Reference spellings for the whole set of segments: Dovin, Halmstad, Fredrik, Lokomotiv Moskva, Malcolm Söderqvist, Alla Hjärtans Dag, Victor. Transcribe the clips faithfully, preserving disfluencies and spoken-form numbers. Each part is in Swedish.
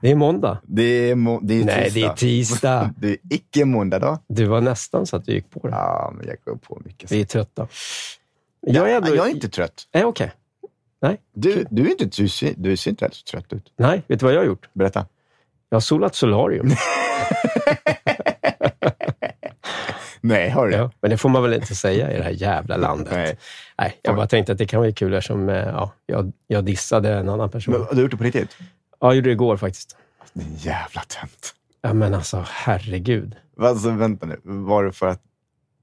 Det är måndag. Det är, må- det är Nej, tisdag. Nej, det är tisdag. Det är icke måndag då. Du var nästan så att du gick på det. Ja, men jag går på mycket. Vi är trötta. Jag, ja, är, då... jag är inte trött. Nej, okej. Okay. Nej. Du, okay. du, är inte, du, ser, du ser inte så trött ut. Nej, vet du vad jag har gjort? Berätta. Jag har solat solarium. Nej, har du det? Ja, men det får man väl inte säga i det här jävla landet. Nej. Nej, jag bara tänkte att det kan vara kul eftersom ja, jag, jag dissade en annan person. Men, har du gjort det på riktigt? Ja, jag gjorde det igår faktiskt. En jävla tänt. Ja, men alltså, herregud. Alltså, vänta nu. Var det för att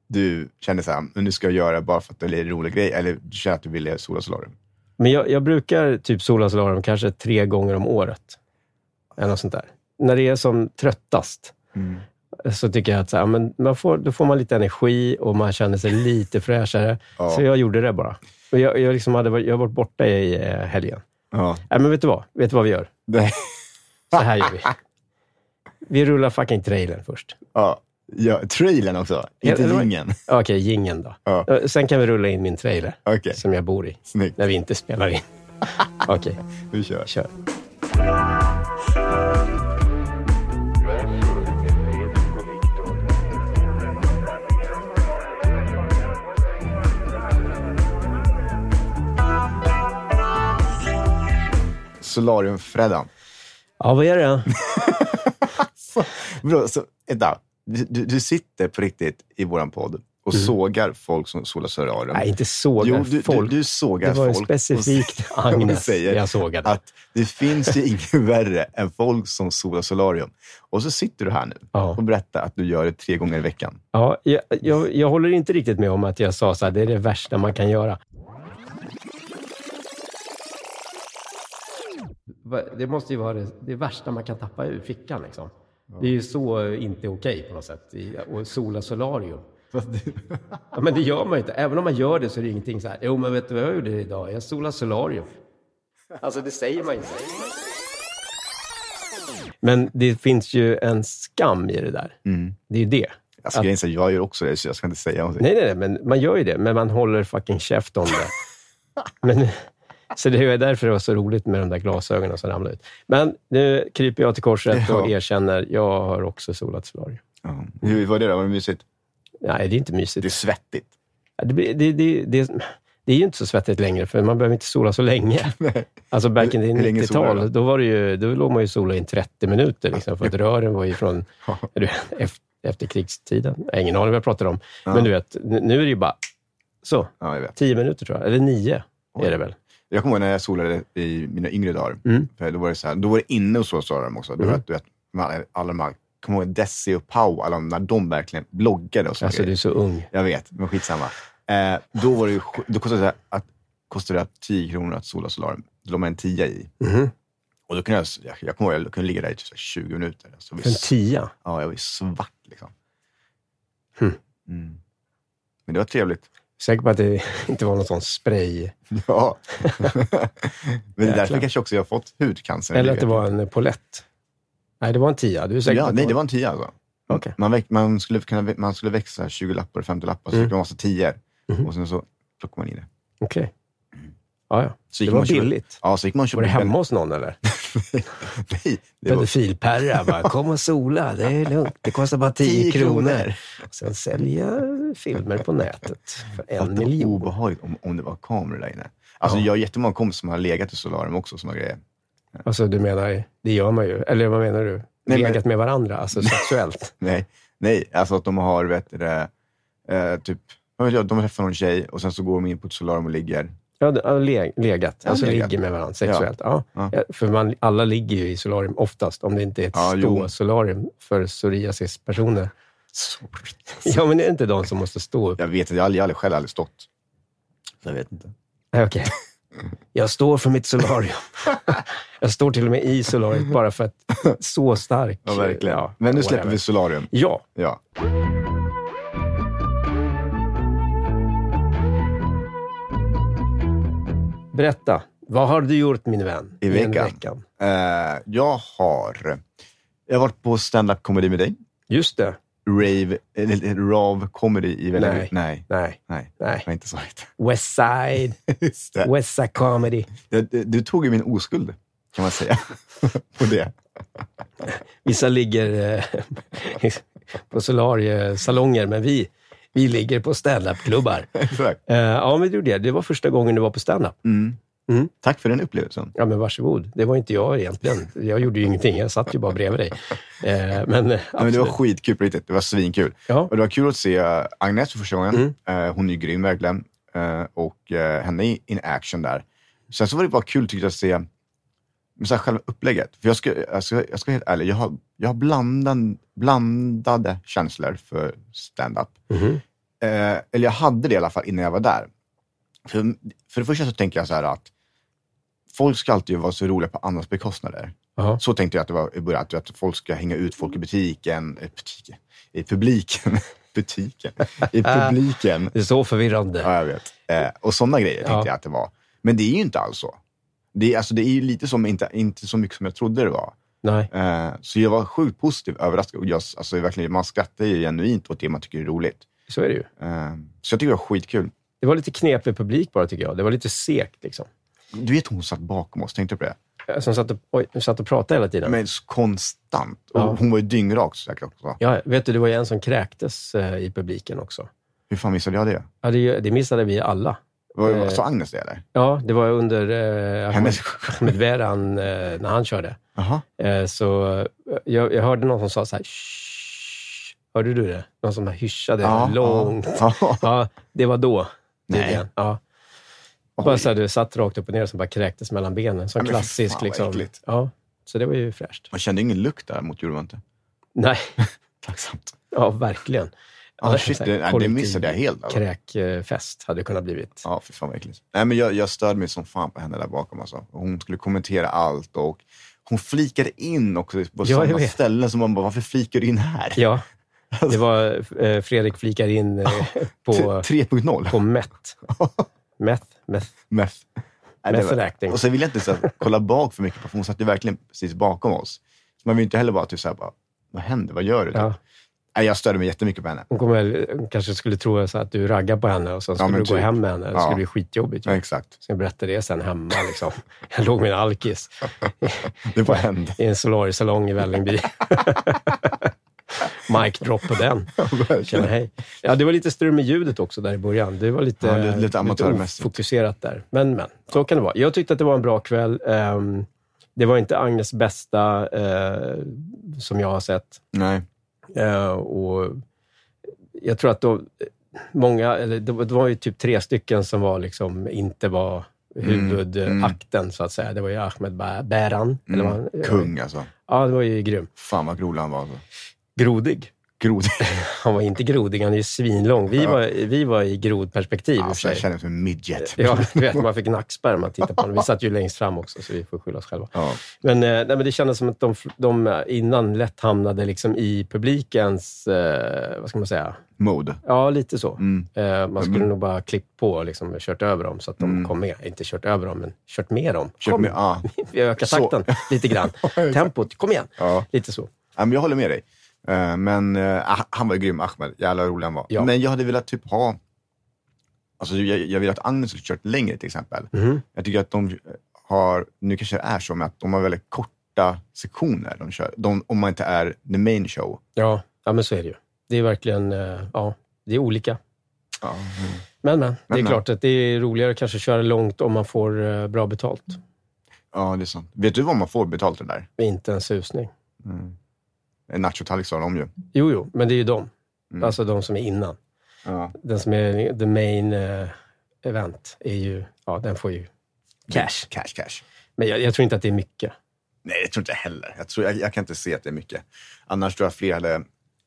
du kände så här, nu ska jag göra bara för att det är en rolig grej? Eller du kände att du ville sola solarium? Men jag, jag brukar typ sola solarium kanske tre gånger om året. Eller något sånt där. När det är som tröttast. Mm. Så tycker jag att så här, men man får, då får man lite energi och man känner sig lite fräschare. Ja. Så jag gjorde det bara. Och jag, jag, liksom hade, jag var borta i helgen. Ja. Nej, men vet du vad? Vet du vad vi gör? Nej. Så här gör vi. Vi rullar fucking trailern först. Ja, ja trailern också. Inte jingeln. Okej, okay, jingeln då. Ja. Sen kan vi rulla in min trailer. Okay. Som jag bor i. Snyggt. När vi inte spelar in. Okej. Okay. Vi kör. Kör. Solariumfredan. Ja, vad är det? så, bro, så, äta, du, du sitter på riktigt i våran podd och mm. sågar folk som solar solarium. Nej, inte sågar jo, du, folk. Du, du sågar folk. Det var folk specifikt och, Agnes och säger jag sågade. Att det finns ju ingen värre än folk som solar solarium. Och så sitter du här nu ja. och berättar att du gör det tre gånger i veckan. Ja, jag, jag, jag håller inte riktigt med om att jag sa så här, det är det värsta man kan göra. Det måste ju vara det, det värsta man kan tappa ur fickan liksom. Ja. Det är ju så inte okej på något sätt. Och sola solarium. Ja, men det gör man ju inte. Även om man gör det så är det ingenting så här. Jo, men vet du vad jag gjorde idag? Jag sola solarium. Alltså det säger man inte. Men det finns ju en skam i det där. Mm. Det är ju det. Alltså, att... jag, jag gör också det så jag ska inte säga någonting. Nej, nej, nej. Men man gör ju det. Men man håller fucking käft om det. men... Så det är därför det var så roligt med de där glasögonen som ramlade ut. Men nu kryper jag till korset och erkänner jag har också solat solarium. Ja. Hur var det då? Var det mysigt? Nej, det är inte mysigt. Det är svettigt. Det, det, det, det, det är ju inte så svettigt längre för man behöver inte sola så länge. Nej. Alltså back in the nittiotalet, då var det ju, då låg man ju sola in trettio minuter liksom, för att rören var ju från efter krigstiden. Ingen aning vad jag pratar om. Ja. Men du vet, nu är det ju bara så. Ja, jag vet. tio minuter tror jag, eller nio är det väl. Jag kommer ihåg när jag solade i mina yngre dagar. Mm. För då var det så här, då var det inne och så solade de också. Mm. Du vet, du vet alla de här, kommer ihåg Desi och Pau, alla de, när de verkligen bloggade och så. Alltså grejer. Du är så ung. Jag vet, men skitsamma. Eh, då var det ju, då kostade det att, kostade det tio kronor att sola solarium. Då låg man en tia i. Mm. Och då kunde jag, jag, jag kommer ihåg, jag kunde ligga där i typ tjugo minuter. Så en tia? Ja, jag var ju svart liksom. Mm. Mm. Men det var trevligt. Säker på att det inte var någon sån spray. Ja. Men det därför kanske också jag har fått hudcancer. Eller att det var en polett. Nej, det var en tia. Du är säker ja, på nej, det var en tia alltså. Okay. Man, väx, man, skulle kunna, man skulle växa tjugo lappar, femtio lappar. Så mm. fick man massa tior. Mm. Och sen så plockade man in det. Okej. Okay. Ja, ja. Så det var billigt. Köpa, ja, så gick man köpa. Var det hemma hos någon eller? Nej. Pedofilperra bara, kom och sola, det är lugnt. Det kostar bara tio kronor. Och sen sälja filmer på nätet för en Fattar miljon. Obehagligt om, om det var kameror där inne. Alltså ja. Jag har jättemånga kompisar som har legat i solarium också, såna grejer. Alltså du menar, det gör man ju. Eller vad menar du? Nej, legat men... med varandra, alltså sexuellt. Nej, nej. Alltså att de har, vet du det, eh, typ, vad vet jag, de träffar någon tjej och sen så går de in på ett solarium och ligger. Ja, le- legat. Alltså ja, legat. Ligger med varandra sexuellt. Ja. Ja. Ja. För man, alla ligger ju i solarium oftast. Om det inte är ett ja, stå solarium för psoriasis-personer. Ja, men det är inte de som måste stå upp. Jag vet inte, jag har aldrig, jag har själv aldrig stått. Så jag vet inte. Okej. Okay. Jag står för mitt solarium. Jag står till och med i solarium bara för att så stark. Ja, verkligen. Ja, men nu släpper whatever. Vi solarium. Ja. Ja. Berätta, vad har du gjort min vän i veckan? veckan? Uh, jag har jag har varit på stand-up comedy med dig. Just det. Rave eller rav comedy i väl nej. nej. Nej. Nej. Nej. Jag har inte sagt. West Side. West Side comedy. Du, du, du tog ju min oskuld kan man säga på det. Vissa ligger eh, på solariesalonger, men vi, vi ligger på stand-up-klubbar. Exakt. Eh, ja, men det gjorde jag. Det var första gången du var på stand-up. Mm. Mm. Tack för den upplevelsen. Ja, men varsågod. Det var inte jag egentligen. Jag gjorde ju ingenting. Jag satt ju bara bredvid dig. Eh, men, ja, men det var skitkul riktigt. Det var svinkul. Ja. Och det var kul att se Agnes för första gången. Mm. Eh, hon är ju grym verkligen. Eh, och eh, henne in action där. Sen så var det bara kul tyckte jag att se men så själva upplägget. För jag ska, jag ska, jag ska vara helt ärlig. Jag har, jag har blandan, blandade känslor för stand-up. Mm. Eh, eller jag hade det i alla fall innan jag var där. För, för det första så tänker jag så här att folk ska alltid vara så roliga på andras bekostnader. Uh-huh. Så tänkte jag att det var i början. Att folk ska hänga ut folk i butiken. I, butiken, i publiken. butiken. I publiken. Det är så förvirrande. Ja, jag vet. Eh, och sådana grejer tänkte uh-huh. jag att det var. Men det är ju inte alls så. Det är, alltså, det är ju lite som, inte, inte så mycket som jag trodde det var. Nej. Eh, så jag var sjukt positiv överraskad. Och jag, alltså, verkligen, man skrattar ju genuint åt det man tycker är roligt. Så är det ju. Eh, så jag tycker det var skitkul. Det var lite knepig publik bara tycker jag. Det var lite sekt liksom. Du vet hon satt bakom oss, tänkte du på det? Ja, som satt och, oj, satt och pratade hela tiden. Men konstant. Och ja. Hon var ju dyngrak säkert också. Ja, vet du, det var ju en som kräktes eh, i publiken också. Hur fan missade jag det? Ja, det, det missade vi alla. Var, eh, så Agnes det eller? Ja, det var under eh, Ahmed, Ahmed Veran eh, när han körde. Aha. Eh, så jag, jag hörde någon som sa så här... Hörde du det? Någon som hyschade ja, långt. Ja. Ja, det var då. Nej. Ja. Bara så här, du satt rakt upp och ner som bara kräktes mellan benen. Så ja, klassisk liksom. Ja, så det var ju fräscht. Man kände ingen lukt där mot julvante. Nej. Tacksamt. Ja, verkligen. Ja, ja, shit, det, nej, det missade jag helt. Alltså. Kräkfest hade kunnat blivit. Ja, för fan verkligen. Nej, men jag, jag störde mig som fan på henne där bakom. Alltså. Hon skulle kommentera allt och hon flikade in också på ja, sådana ställen som man bara, varför flikar du in här? Ja. Det var eh, Fredrik flikar in eh, på tre punkt noll på meth. Meth, meth. Meth. Nej, meth var, acting. Och så vill jag inte så här, kolla bak för mycket på för hon satt ju verkligen precis bakom oss. Så man vill inte heller bara typ så här, bara, vad händer? Vad gör du? Ja. Nej, jag störde mig jättemycket på henne. Hon kommer, kanske skulle tro så att du raggar på henne och sen skulle ja, du typ. gå hem med henne. Det skulle ja. bli skitjobbigt. Ja, exakt. Så jag berättade det sen hemma liksom. Jag låg med en alkis. Det var hände. I en solarisalong i Vällingby. Mike drop på den. Känner, hej. Ja, det var lite strul med ljudet också där i början. Det var lite, ja, lite, lite, lite ofokuserat där. Men, men, så kan det vara. Jag tyckte att det var en bra kväll. Um, det var inte Agnes bästa uh, som jag har sett. Nej. Uh, och jag tror att då många, eller det var, det var ju typ tre stycken som var liksom inte var huvudakten mm. så att säga. Det var ju Ahmed Bäran. Mm. Eller var, Kung alltså. Ja, det var ju grym. Fan vad grol han var alltså. Grodig. Grodig. Han var inte grodig, han är ju svinlång. Vi var, vi var i grodperspektiv. Ja, jag känner mig midget. Ja, du vet, man fick nackspärr man tittar på honom. Vi satt ju längst fram också, så vi får skylla oss själva. Ja. Men, nej, men det kändes som att de, de innan lätt hamnade liksom i publikens, eh, vad ska man säga? Mode. Ja, lite så. Mm. Eh, man skulle mm. nog bara klippt på och liksom, kört över dem så att de mm. kom med. Inte kört över dem, men kört med dem. Kört kom. Med, ja. Vi ökar takten lite grann. Tempot, kom igen. Ja. Lite så. Ja, men jag håller med dig. Men äh, han var ju grym, Ahmed. Jävla rolig han var. Ja. Men jag hade velat typ ha... Alltså jag, jag ville att Agnes skulle kört längre till exempel. Mm. Jag tycker att de har... Nu kanske det är så med att de har väldigt korta sektioner de kör. De, om man inte är the main show. Ja, ja men så är det ju. Det är verkligen... Ja, det är olika. Ja. Mm. Men, men, men det är men. klart att det är roligare att kanske köra långt om man får bra betalt. Ja, det är sant. Vet du vad man får betalt det där? Inte en susning. Mm. Nacho Talix har de ju. Jo, jo, men det är ju de. Mm. Alltså de som är innan. Ja. Den som är the main uh, event är ju, ja, den får ju cash. Cash, cash. Men jag, jag tror inte att det är mycket. Nej, jag tror inte heller. Jag, tror, jag, jag kan inte se att det är mycket. Annars tror jag fler hade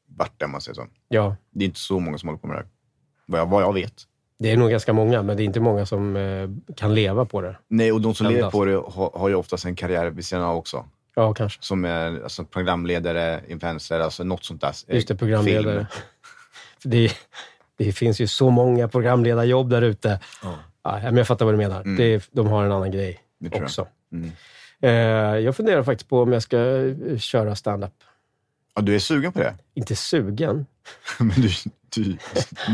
varit där, man säger så. Ja. Det är inte så många som håller på med det här. Vad jag, vad jag vet. Det är nog ganska många, men det är inte många som eh, kan leva på det. Nej, och de som Endast. lever på det har, har ju oftast en karriär vid sidan av också. Ja, kanske. Som är alltså, programledare, influencer, alltså något sånt där. Just det, programledare. För det, det finns ju så många programledarjobb där ute. Ja. Ja, men jag fattar vad du menar. Mm. Det, de har en annan grej det också. Jag. Mm. Eh, jag funderar faktiskt på om jag ska köra stand-up. Ja, du är sugen på det? Inte sugen. men du, du,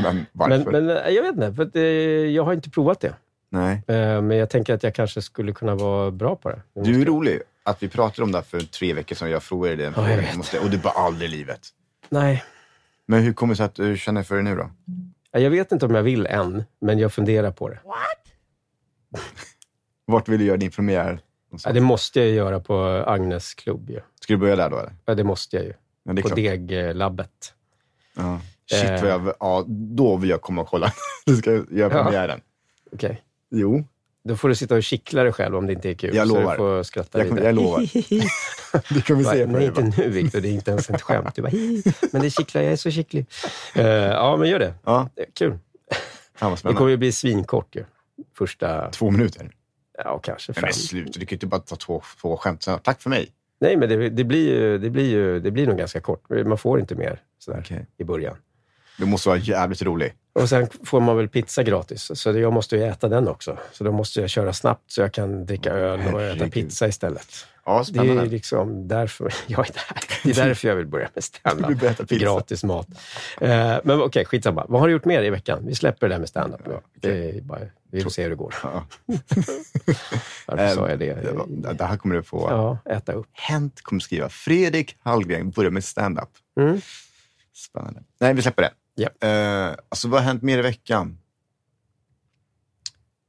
men varför? Men, men jag vet inte, för det, jag har inte provat det. Nej. Eh, men jag tänker att jag kanske skulle kunna vara bra på det. Du är rolig. att vi pratade om det för tre veckor sedan. Jag frågade dig den frågan. Oh, och du bara aldrig i livet. Nej. Men hur kommer det sig att du känner för det nu då? Jag vet inte om jag vill än, men jag funderar på det. What? Vart vill du göra din premiär? Ja, det måste jag göra på Agnes klubb. Ja. Ska du börja där då? Eller? Ja, det måste jag ju. Ja, det är på klart. Deglabbet. Ja. Shit, eh. vad jag, ja, då vill jag komma och kolla. Du ska göra premiären. Ja. Okej. Okay. Jo. Då får du sitta och kickla dig själv om det inte är kul. Jag lovar. Så du får skratta jag, vidare. Jag lovar. Det kan vi se på dig. Inte nu, Victor. Det är inte ens ett skämt. Du bara, men det kicklar, jag är så kicklig. Uh, ja, men gör det. Ja. Det är kul. Ja, det kommer ju bli svinkort ju. Första... Två minuter? Ja, kanske fem. Men slut. Du kan ju inte bara ta två, två skämt. Så, tack för mig. Nej, men det, det blir ju... Det blir ju det blir nog ganska kort. Man får inte mer sådär okay. I början. Det måste vara jävligt roligt. Och sen får man väl pizza gratis. Så jag måste ju äta den också. Så då måste jag köra snabbt så jag kan dricka öl och herregud. Äta pizza istället. Ja, det är liksom därför jag är där. Det är därför jag vill börja med stand-up. Gratis mat. Men okej, okay, skitsamma. Vad har du gjort mer i veckan? Vi släpper det där med stand-up. Ja, okay. Bara, vi får se hur det går. Ja. Varför sa jag det? Det här kommer du få ja, äta upp. Hänt kommer skriva. Fredrik Hallgren börjar med stand-up. Mm. Spännande. Nej, vi släpper det. Yep. Uh, alltså vad har hänt mer i veckan?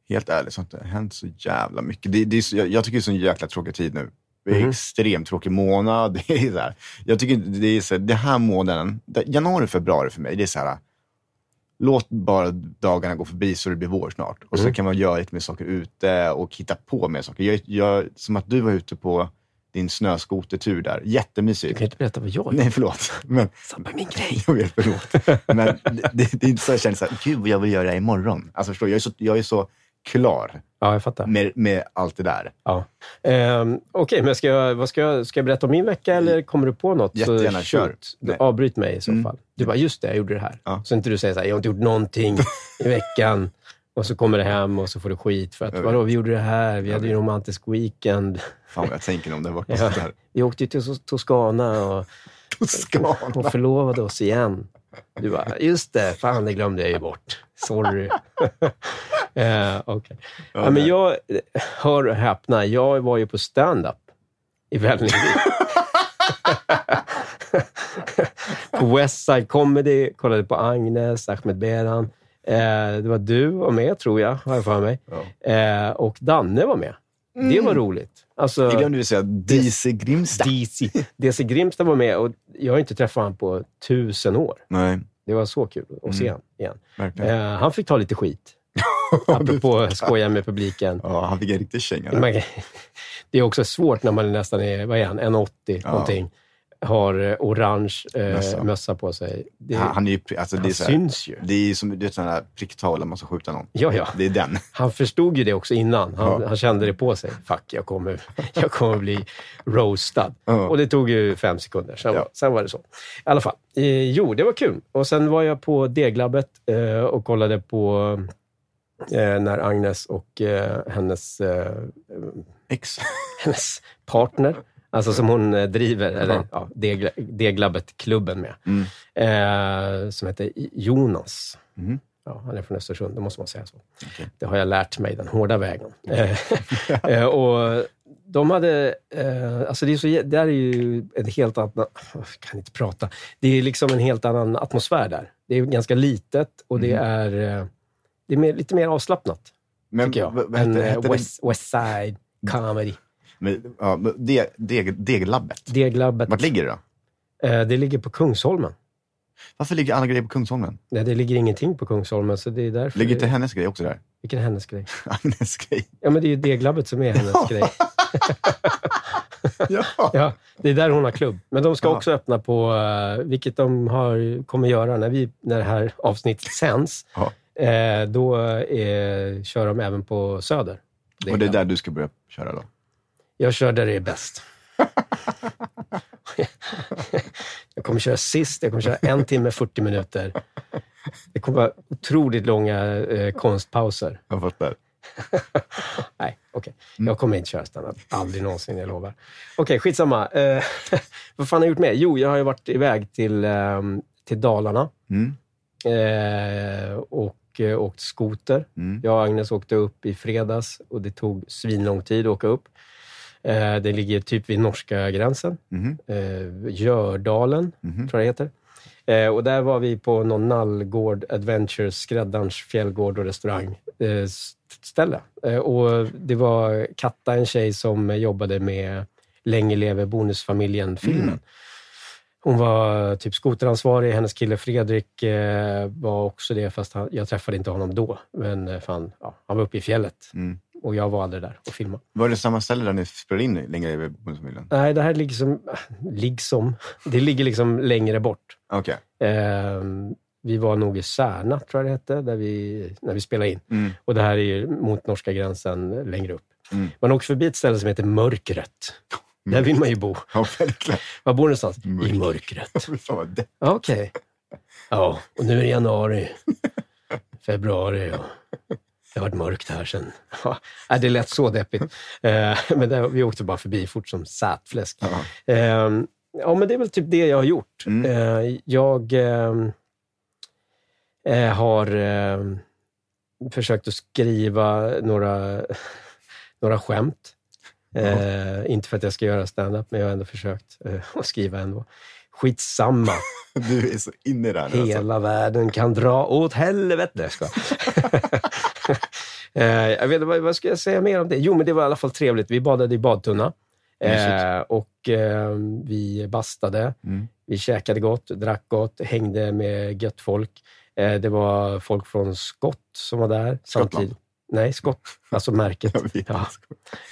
Helt ärligt så har det inte hänt så jävla mycket. Det, det är så, jag, jag tycker det är så en jäkla tråkig tid nu. Det är mm. extremt tråkig månad. Det är så här. Jag tycker det är så här, det här månaden, januari, februari för mig, det är så här. Låt bara dagarna gå förbi så det blir vår snart. Och mm. så kan man göra lite mer saker ute och hitta på mer saker. Jag, jag, som att du var ute på din snöskotertur där. Jättemysigt. Du kan inte berätta vad jag gör. Nej, förlåt. Men, sabba min grej. Jag vet, förlåt. Men det, det är inte så jag känner så här, gud vad jag vill göra det imorgon. Alltså förstår, jag är så, jag är så klar. Ja, jag fattar. Med, med allt det där. Ja. Ehm, Okej, okay, men ska jag, vad ska, jag, ska jag berätta om min vecka eller kommer du på något? Jättegärna, så, kör. Du, avbryt mig i så mm. fall. Du bara, just det, jag gjorde det här. Ja. Så inte du säger så här, jag har inte gjort någonting i veckan. Och så kommer det hem och så får du skit för att vadå, vi gjorde det här, vi hade ju en romantisk weekend. Fan, jag tänker om det var ja, där. Vi åkte ju till Toskana och, Toskana och förlovade oss igen. Du bara, just det, fan det glömde jag ju bort. Sorry. uh, okay. Ja, men jag, hör och häpna, jag var ju på stand-up i Vällingby. På Westside Comedy, kollade på Agnes, Ahmed Beran. Eh, det var du var med, tror jag, har jag för mig. Ja. Eh, och Danne var med. Mm. Det var roligt. Alltså, det glömde vi säga, D C Grimsta. D C, D C Grimsta var med och jag har inte träffat honom på tusen år. Nej. Det var så kul att mm. se honom igen. Eh, han fick ta lite skit. Apropå skoja med publiken. Ja, han fick en riktig känga. Det är också svårt när man nästan är, vad är han, en åttio ja. Någonting. Har orange eh, mössa på sig. Det, han, han är ju, alltså, det är så här, syns ju. Det är som det är sån där pricktavla man ska skjuta någon. Ja, ja. Det är den. Han förstod ju det också innan. Han, ja. han kände det på sig. Fuck, jag kommer, jag kommer bli roastad. Ja. Och det tog ju fem sekunder. Sen, ja. sen var det så. I alla fall. Eh, jo, det var kul. Och sen var jag på Deglabbet eh, och kollade på eh, när Agnes och eh, hennes eh, ex. Hennes partner. Alltså som hon driver, mm. eller ja, Deglabbet-klubben med. Mm. Eh, som heter Jonas. Mm. Ja, han är från Östersund, då måste man säga så. Okay. Det har jag lärt mig den hårda vägen. Mm. eh, och de hade, eh, alltså det är så, där är ju en helt annan, jag kan inte prata. Det är liksom en helt annan atmosfär där. Det är ganska litet och det är, det är mer, lite mer avslappnat, men, tycker jag. Vad heter, en, heter West, det? Westside Comedy. Men, ja, deg, deg, deglabbet. Deglabbet. Vart ligger det då? Eh, det ligger på Kungsholmen. Varför ligger alla grejer på Kungsholmen? Nej, det ligger ingenting på Kungsholmen, så det är därför. Ligger inte hennes grej också där? Vilken hennes grej? Hennes grej. Ja, men det är ju Deglabbet som är hennes grej. ja. ja. Det är där hon har klubb. Men de ska ja. också öppna på, vilket de har, kommer göra när, vi, när det här avsnittet sänds. Ja. Eh, då är, kör de även på Söder. Deglabbet. Och det är där du ska börja köra då? Jag kör där det är bäst. Jag kommer köra sist. Jag kommer köra en timme fyrtio minuter. Det kommer vara otroligt långa eh, konstpauser. Jag fattar. Nej, okej. Okay. Jag kommer inte köra stand-up. Aldrig någonsin, jag lovar. Okej, okay, skitsamma. Eh, vad fan har jag gjort med? Jo, jag har ju varit iväg till, eh, till Dalarna. Mm. Eh, och och åkt skoter. Mm. Jag och Agnes åkte upp i fredags och det tog svinlång tid att åka upp. Eh, det ligger typ vid norska gränsen. Mm. Eh, Gördalen, mm. tror jag heter. Eh, och där var vi på någon Nallgård Adventures, skräddarns fjällgård och restaurang eh, ställe. Eh, och det var Katta, en tjej som jobbade med Länge lever bonusfamiljen-filmen. Mm. Hon var typ skoteransvarig. Hennes kille Fredrik eh, var också det. Fast han, jag träffade inte honom då. Men fan, ja, han var uppe i fjället. Mm. Och jag var aldrig där och filmade. Var det samma ställe där ni spelade in Länge lever bonusfamiljen? Nej, det här ligger som... Liksom, det ligger liksom längre bort. Okej. Okay. Eh, vi var nog i Särna, tror jag det hette. Där vi, när vi spelade in. Mm. Och det här är ju mot norska gränsen längre upp. Mm. Man åker förbi ett ställe som heter Mörkret. Där vill man ju bo. Ja, verkligen. Var bor du någonstans? Mörk. I mörkret. Ja, okej. Okay. Ja, och nu är det januari. Februari. Och det har varit mörkt här sen. Ja, det lät så deppigt. Men där, vi åkte bara förbi fort som sätfläsk. Ja, men det är väl typ det jag har gjort. Mm. Jag har försökt att skriva några... några skämt. Mm. Eh, inte för att jag ska göra stand-up, men jag har ändå försökt eh, att skriva ändå. Skitsamma. Du är så inne där. Hela alltså. Världen kan dra åt helvete. Ska. eh, jag vet, vad, vad ska jag säga mer om det? Jo, men det var i alla fall trevligt. Vi badade i badtunna. Eh, och eh, vi bastade. Mm. Vi käkade gott, drack gott, hängde med gött folk. Eh, det var folk från Skott som var där. Skottland. Samtidigt. Nej, Skott. Alltså märket. Ja.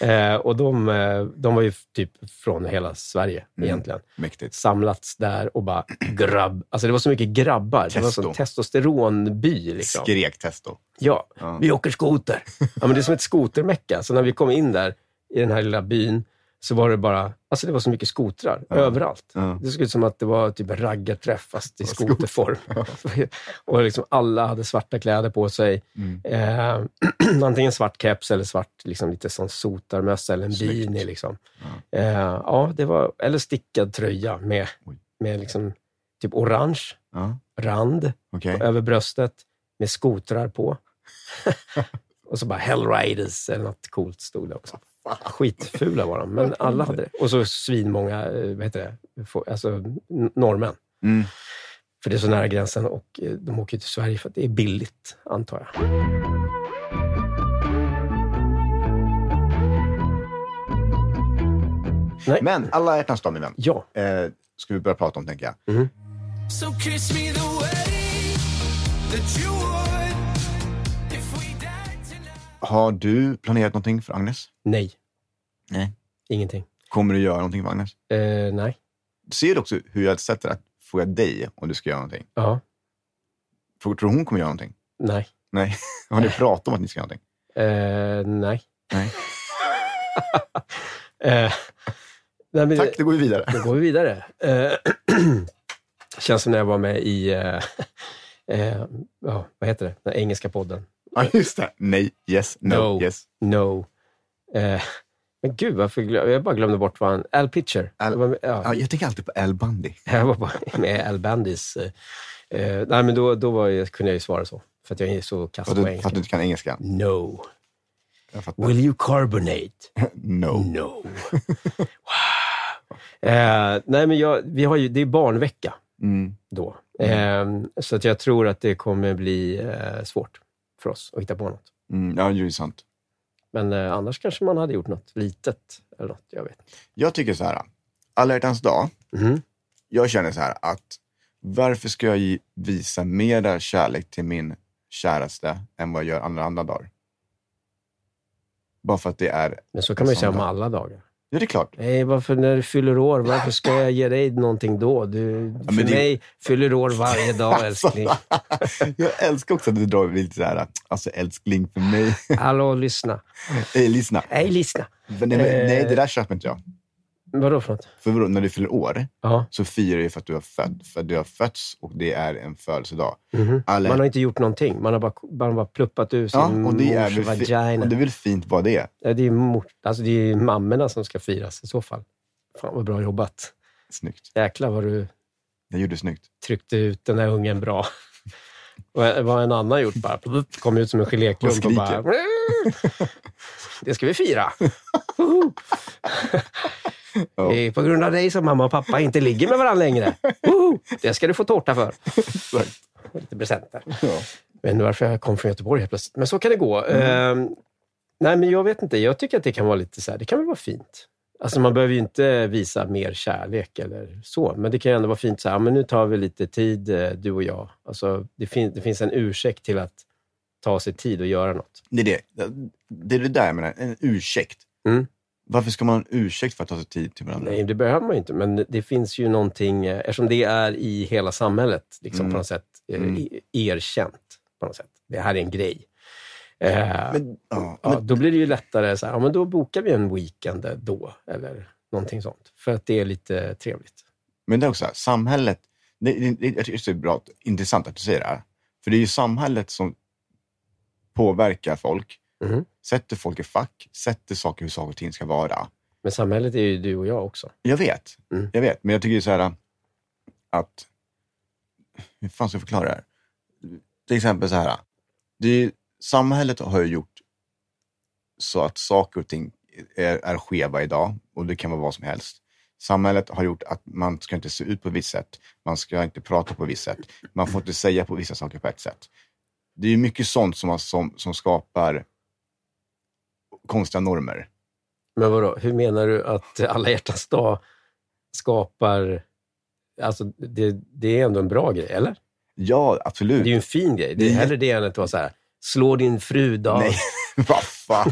Eh, och de, de var ju typ från hela Sverige mm. egentligen. Mäktigt. Samlats där och bara grabb. Alltså det var så mycket grabbar. Testo. Det var sån testosteronby. Liksom. Skrek testo. Ja, ja, vi åker skoter. Ja, men det är som ett skotermäcka. Så när vi kom in där i den här lilla byn så var det bara... Alltså det var så mycket skotrar ja. Överallt. Ja. Det såg ut som att det var typ raggarträff fast i skoterform. Ja. Och liksom alla hade svarta kläder på sig. Mm. Eh, antingen svart keps eller svart liksom lite sån sotarmössa eller en Snyggt. Beanie liksom. Ja. Eh, ja, det var eller stickad tröja med Oj. Med liksom typ orange ja. Rand okay. över bröstet med skotrar på. Och så bara Hellriders eller något coolt stod det också. Skitfula var de, men alla hade det. Och så svinmånga, vad heter det, alltså norrmän. Mm. För det är så nära gränsen och de åker till Sverige för att det är billigt, antar jag. Nej. Men alla hjärtans dag, min vän. Ja. Eh, ska vi börja prata om, tänker jag. Mm. So kiss me the way that you would. Har du planerat någonting för Agnes? Nej. Nej. Ingenting. Kommer du göra någonting för Agnes? Eh, nej. Ser du också hur jag sätter att fråga dig om du ska göra någonting? Ja. Tror du hon kommer göra någonting? Nej. Nej. Har ni pratat om att ni ska göra någonting? Eh, nej. Nej. eh, nej men, Tack, det går vi vidare. Det går vi vidare. Eh, känns som när jag var med i eh, eh, oh, vad heter det? Den engelska podden. Ja, just det. Nej, yes, no, no yes. No. Eh, men gud, varför glöm- jag bara glömde bort vad han... Al Pitcher. Al- jag, ja. Ja, jag tänker alltid på Al Bundy. Jag var bara med Al Bundys. Eh, nej, men då, då var jag, kunde jag ju svara så. För att jag är så kass på engelska. För att du inte kan engelska? No. Will you carbonate? No. No. Wow. Eh, nej, men jag, vi har ju, det är barnvecka mm. då. Eh, så att jag tror att det kommer bli eh, svårt. För oss och hitta på något. Mm, ja, det är sant. Men eh, annars kanske man hade gjort något litet eller något, jag vet. Jag tycker så här, alla hjärtans dag. Mm. Jag känner så här att varför ska jag visa mer kärlek till min käraste än vad jag gör andra andra dagar? Bara för att det är... Men så kan man ju säga om alla dagar. Ja, det är klart. Nej, varför när du fyller år, varför ska jag ge dig någonting då? Du, ja, för det... mig fyller år varje dag, älskling. Jag älskar också att du drar lite så här, alltså älskling för mig. Hallå, lyssna. Ej, lyssna. Ej, lyssna. Men, nej, eh... nej, det där köper inte jag. Vadå för något? För när du fyller år uh-huh. så firar du för att du har född, för att du har fötts och det är en födelsedag. Mm-hmm. Alla... Man har inte gjort någonting. Man har bara, man bara pluppat ur sin ja, och det mors är vagina. Fi- och det är väl fint vad det är. Ja, det är mor- alltså det är mammorna som ska firas i så fall. Fan vad bra jobbat. Snyggt. Jäklar vad du... Det gjorde snyggt. Tryckte ut den där ungen bra. Och vad en annan gjort bara. Kom ut som en geléklump och bara... Det ska vi fira. Det är på grund av dig som mamma och pappa inte ligger med varandra längre. Det ska du få tårta för. Lite presenter. Men varför jag kom från Göteborg helt plötsligt. Men så kan det gå. Mm. Uh, nej, men jag vet inte. Jag tycker att det kan vara lite så här. Det kan väl vara fint. Alltså man behöver ju inte visa mer kärlek eller så. Men det kan ju ändå vara fint så här. Men nu tar vi lite tid, du och jag. Alltså det, fin- det finns en ursäkt till att ta sig tid och göra något. Det är det. Det är det där jag menar. En ursäkt. Mm. Varför ska man ha en ursäkt för att ta sig tid till varandra? Nej, det behöver man ju inte. Men det finns ju någonting, eftersom det är i hela samhället liksom, mm. på något sätt mm. erkänt. På något sätt. Det här är en grej. Men, ja, ja, men, då blir det ju lättare så här, ja, men då bokar vi en weekend då eller någonting sånt för att det är lite trevligt. Men det är också här, samhället det, det, jag tycker det är bra, intressant att du säger det här, för det är ju samhället som påverkar folk, mm. sätter folk i fack, sätter saker hur saker och ting ska vara. Men samhället är ju du och jag också. Jag vet, mm. jag vet, men jag tycker ju så här att hur fan ska jag förklara det här? Till exempel så här, det är ju samhället har ju gjort så att saker och ting är, är skeva idag. Och det kan vara vad som helst. Samhället har gjort att man ska inte se ut på ett visst sätt. Man ska inte prata på ett visst sätt. Man får inte säga på vissa saker på ett sätt. Det är ju mycket sånt som, som, som skapar konstiga normer. Men vadå? Hur menar du att Alla hjärtans dag skapar... Alltså det, det är ändå en bra grej, eller? Ja, absolut. Det är ju en fin grej. Det är hellre det än att vara så här... Slå din fru då. Nej, vad fan.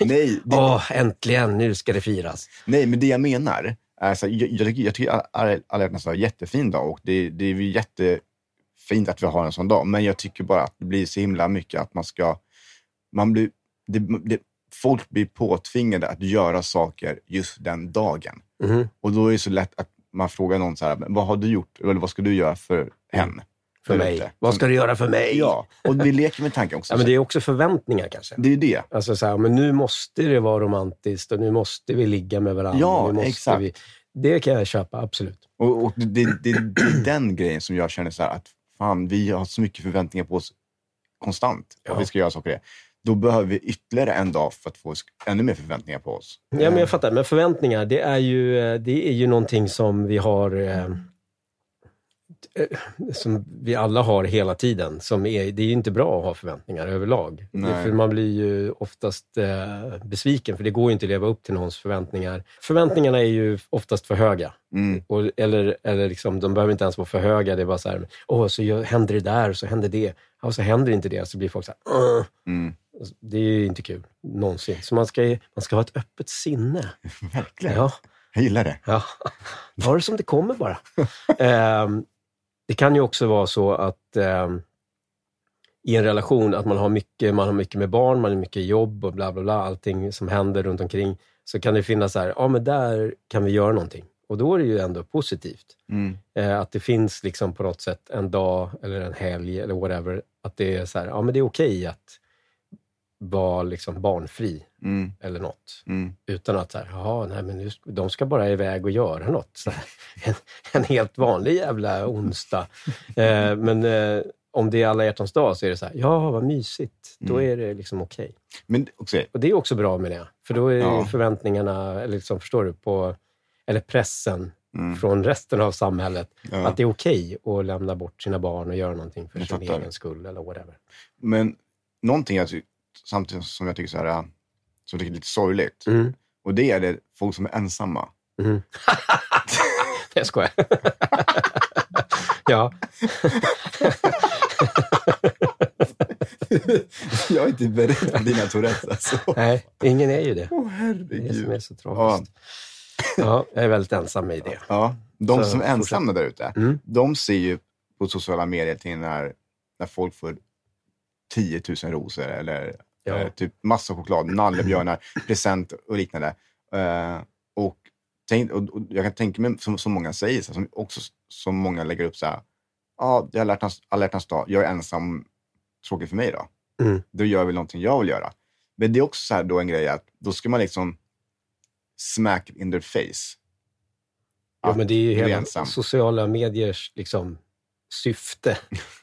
Nej. Det... Åh, äntligen, nu ska det firas. Nej, men det jag menar, alltså, jag, jag, jag tycker att Alla hjärtans dag är en jättefin dag och det, det är ju jättefint att vi har en sån dag. Men jag tycker bara att det blir så himla mycket att man ska, man blir, det, det, folk blir påtvingade att göra saker just den dagen. Mm. Och då är det så lätt att man frågar någon så här, vad har du gjort? Eller vad ska du göra för henne? För mig. Ute. Vad ska du göra för mig? Ja, och vi leker med tanken också. Ja, men det är också förväntningar kanske. Det är det. Alltså så här, men nu måste det vara romantiskt och nu måste vi ligga med varandra. Ja, måste exakt. Vi... Det kan jag köpa, absolut. Och, och det, det, det, det är den grejen som jag känner så här att fan, vi har så mycket förväntningar på oss konstant. Ja. Och vi ska göra saker det. Då behöver vi ytterligare en dag för att få ännu mer förväntningar på oss. Ja, men jag fattar. Men förväntningar, det är ju, det är ju någonting som vi har... Eh, som vi alla har hela tiden som är, det är ju inte bra att ha förväntningar överlag. Nej. För man blir ju oftast eh, besviken för det går ju inte att leva upp till någons förväntningar. Förväntningarna är ju oftast för höga. Mm. Och, eller, eller liksom, de behöver inte ens vara för höga. Det är bara så här, åh så jag, händer det där så händer det. Och så händer inte det så blir folk så här, mm. det är ju inte kul någonsin. Så man ska, man ska ha ett öppet sinne. Verkligen. Ja. Jag gillar det. Ja. Ta det som det kommer bara. Ehm Det kan ju också vara så att eh, i en relation att man har mycket, man har mycket med barn, man har mycket jobb och bla bla bla, allting som händer runt omkring. Så kan det finnas så här, ja men där kan vi göra någonting. Och då är det ju ändå positivt. Mm. Eh, att det finns liksom på något sätt en dag eller en helg eller whatever. Att det är så här, ja men det är okej att vara liksom barnfri mm. eller något. Mm. Utan att så här, jaha, nej men nu, de ska bara iväg och göra något. Så här, en, en helt vanlig jävla onsdag. eh, men eh, om det är Alla hjärtans dag så är det så här, ja vad mysigt. Mm. Då är det liksom okej. Men, också, och det är också bra med det. För då är ja. förväntningarna, eller liksom, förstår du, på, eller pressen mm. från resten av samhället. Ja. Att det är okej att lämna bort sina barn och göra någonting för jag sin egen skull eller whatever. Men någonting jag tycker samtidigt som jag tycker så här som tycker lite sorgligt. Mm. Och det är det folk som är ensamma. Mm. Jag skojar. Ja. Jag är inte beredd på dina Tourettes alltså. Nej, ingen är ju det. Åh, oh, herregud. Det är som är så tragiskt. Ja. Ja, jag är väldigt ensam i det. Ja, de så, som är ensamma där ute, mm. de ser ju på sociala medier till när, när folk får tiotusen rosor eller ja. eh, typ massa choklad, nallebjörnar, present och liknande. Eh, och, tänk, och, och jag kan tänka mig som, som många säger, så, som också som många lägger upp så här, ja, ah, jag har Alla hjärtans dag, jag är ensam, tråkigt för mig då. Mm. Då gör jag väl någonting jag vill göra. Men det är också så här då en grej att då ska man liksom smack in their face. Ja, men det är ju hela ensam. Sociala mediers liksom syfte